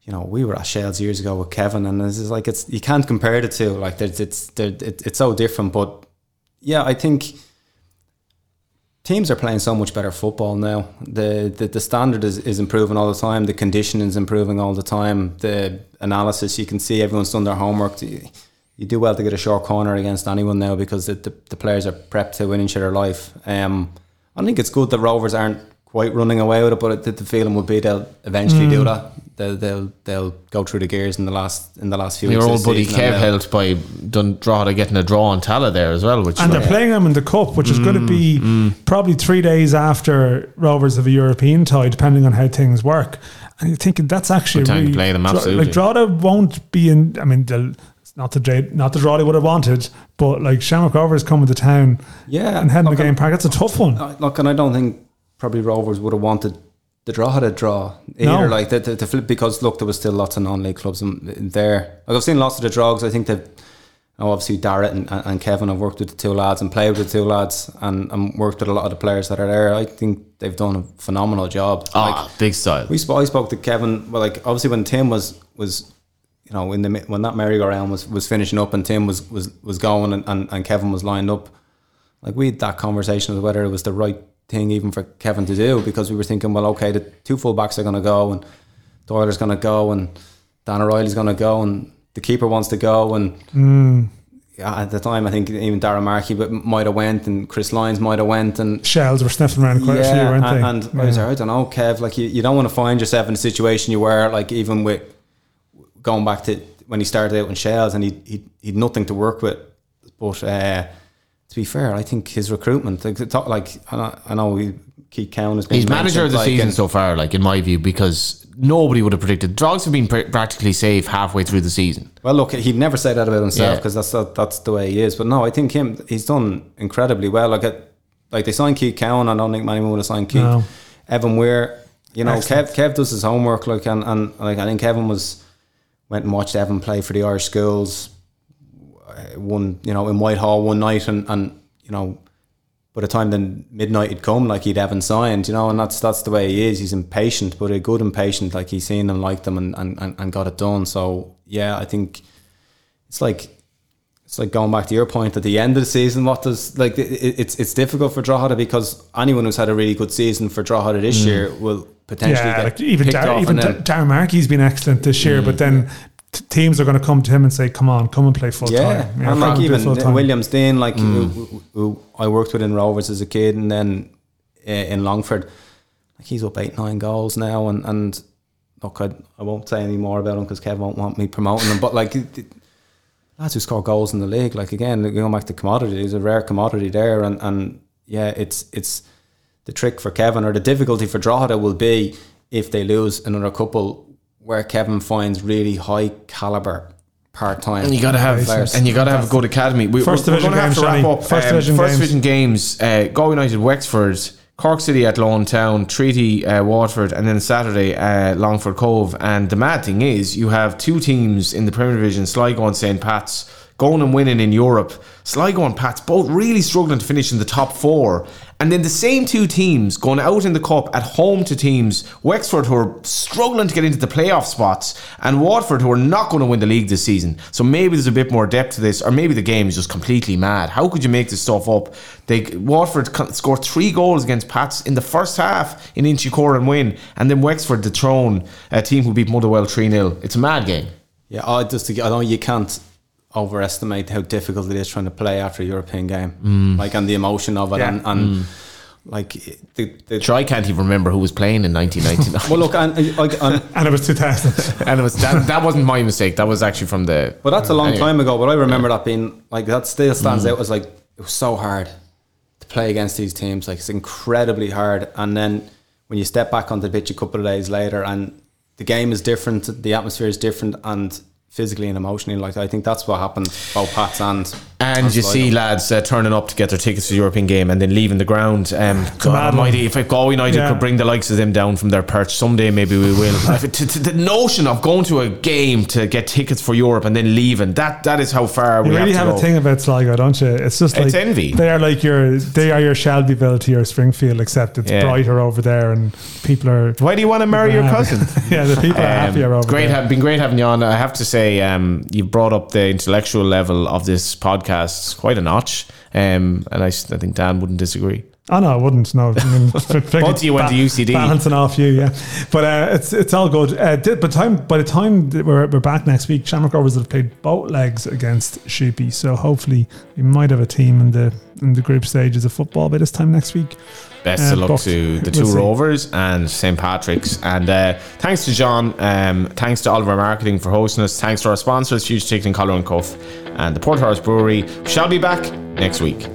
you know we were at Shells years ago with Kevin, and it's like it's you can't compare the two. Like it's it's it's so different. But yeah, I think. Teams are playing so much better football now. The the, the standard is, is improving all the time. The conditioning is improving all the time. The analysis, you can see everyone's done their homework. You, you do well to get a short corner against anyone now because the, the, the players are prepped to win each of their life. Um, I think it's good that Rovers aren't quite running away with it, but it, the feeling would be they'll eventually mm. do that. They'll, they'll they'll go through the gears in the last in the last few. Your weeks. Your old buddy Kev helped by Drogheda getting a draw on Tala there as well, which and they're right. playing them in the cup, which mm, is going to be mm. probably three days after Rovers have a European tie, depending on how things work. And you're thinking that's actually good time really, to play them absolutely. Like Drogheda won't be in. I mean, they'll. Not the not the draw they would have wanted, but like Shamrock Rovers coming to town, yeah, and heading look, the game park. That's a tough one. Look, and I don't think probably Rovers would have wanted. The Drogheda draw either no. like the, the, the flip because look there was still lots of non-league clubs in, in there. Like I've seen lots of the Drogs. I think that oh, obviously Darrett and, and Kevin have worked with the two lads and played with the two lads and, and worked with a lot of the players that are there. I think they've done a phenomenal job. Ah, like, big style. We sp- I spoke to Kevin. Well, like obviously when Tim was was you know in the when that merry-go-round was, was finishing up and Tim was was, was going and, and, and Kevin was lined up. Like we had that conversation of whether it was the right. thing even for Kevin to do because we were thinking, well, okay, the two fullbacks are going to go and Doyler's going to go and Dan O'Reilly's going to go and the keeper wants to go and mm. yeah, at the time I think even Darren Markey might have went and Chris Lyons might have went and Shells were sniffing around quite yeah, a few, weren't and, they? And yeah. I was like, I don't know, Kev, like you, you don't want to find yourself in a situation you were like even with going back to when he started out in Shells and he he he'd nothing to work with, but. Uh, To be fair, I think his recruitment, like, like I know Keith Cowan has been he's manager of the like, season so far, like in my view, because nobody would have predicted. Drogs have been pr- practically safe halfway through the season. Well, look, he'd never say that about himself because yeah. that's that, that's the way he is. But no, I think him he's done incredibly well. Like, a, like they signed Keith Cowan. I don't think anyone would have signed Keith. No. Evan Weir, you know, Excellent. Kev Kev does his homework. Like, and, and like I think Kevin was went and watched Evan play for the Irish schools. One, you know, in Whitehall one night, and, and you know, by the time then midnight had come, like he'd haven't signed, you know, and that's that's the way he is. He's impatient, but a good impatient. Like he's seen them, liked them, and, and, and got it done. So yeah, I think it's like it's like going back to your point at the end of the season. What does like it, it's it's difficult for Drogheda because anyone who's had a really good season for Drogheda this mm. year will potentially yeah, get like even picked Dar- off even Darren Dar- Markey's been excellent this year, mm. but then. Teams are going to come to him and say, "Come on, come and play full yeah. time." Yeah, and like even Williams Dean, like mm. who, who I worked with in Rovers as a kid, and then uh, in Longford, like he's up eight, nine goals now. And, and look, I, I won't say any more about him because Kev won't want me promoting him. But like lads who score goals in the league, like again, going back to commodity, there's a rare commodity there, and, and yeah, it's it's the trick for Kevin, or the difficulty for Drogheda, will be if they lose another couple where Kevin finds really high caliber part-time. And you got to have players. And you got to have a good academy. We, first we're, division we're going to have to wrap up. First, um, division, first division games. games uh, Galway United, Wexford, Cork City at Lawn Town, Treaty, uh, Waterford, and then Saturday, uh, Longford Cove. And the mad thing is, you have two teams in the Premier Division, Sligo and Saint Pat's, going and winning in Europe. Sligo and Pat's both really struggling to finish in the top four. And then the same two teams going out in the cup at home to teams, Wexford, who are struggling to get into the playoff spots, and Watford, who are not going to win the league this season. So maybe there's a bit more depth to this, or maybe the game is just completely mad. How could you make this stuff up? They Watford scored three goals against Pats in the first half in Inchicore and win, and then Wexford dethrone a team who beat Motherwell three nil. It's a mad game. Yeah, I just I know you can't overestimate how difficult it is trying to play after a European game, mm. like, and the emotion of it, yeah. and, and mm. like the, the sure, I can't even remember who was playing in nineteen ninety-nine. Well, look, and, and, and it was two thousand, and it was that, that wasn't my mistake. That was actually from the. But that's a long anyway. time ago. But I remember yeah. that being like that still stands mm. out. As like it was so hard to play against these teams. Like, it's incredibly hard, and then when you step back onto the pitch a couple of days later, and the game is different, the atmosphere is different, and physically and emotionally, like, I think that's what happened both Pats and and, and you see lads uh, turning up to get their tickets to the European game and then leaving the ground. um, God almighty, if Galway United yeah. could bring the likes of them down from their perch someday, maybe we will. to, to the notion of going to a game to get tickets for Europe and then leaving, that that is how far you we really have, have a thing about Sligo, don't you? It's just like, it's envy. They are like your they are your Shelbyville to your Springfield, except it's yeah. brighter over there, and people are, why do you want to marry your cousin? Yeah, the people um, are happier over great, there. It's been great having you on. I have to say, Um, you brought up the intellectual level of this podcast quite a notch, um, and I, I think Dan wouldn't disagree. Oh no, I wouldn't. No, I mean, both you ba- went to U C D, balancing off you, yeah. But uh, it's it's all good. Uh, did, but time by the time we're we're back next week, Shamrock Rovers have played both legs against Sheepy, so hopefully we might have a team in the in the group stages of football by this time next week. Best of uh, luck to the two we'll Rovers and Saint Patrick's. And uh, thanks to John. Um, thanks to Oliver Marketing for hosting us. Thanks to our sponsors, Huge Ticket and Collar and Cuff, and the Porthouse Brewery. We shall be back next week.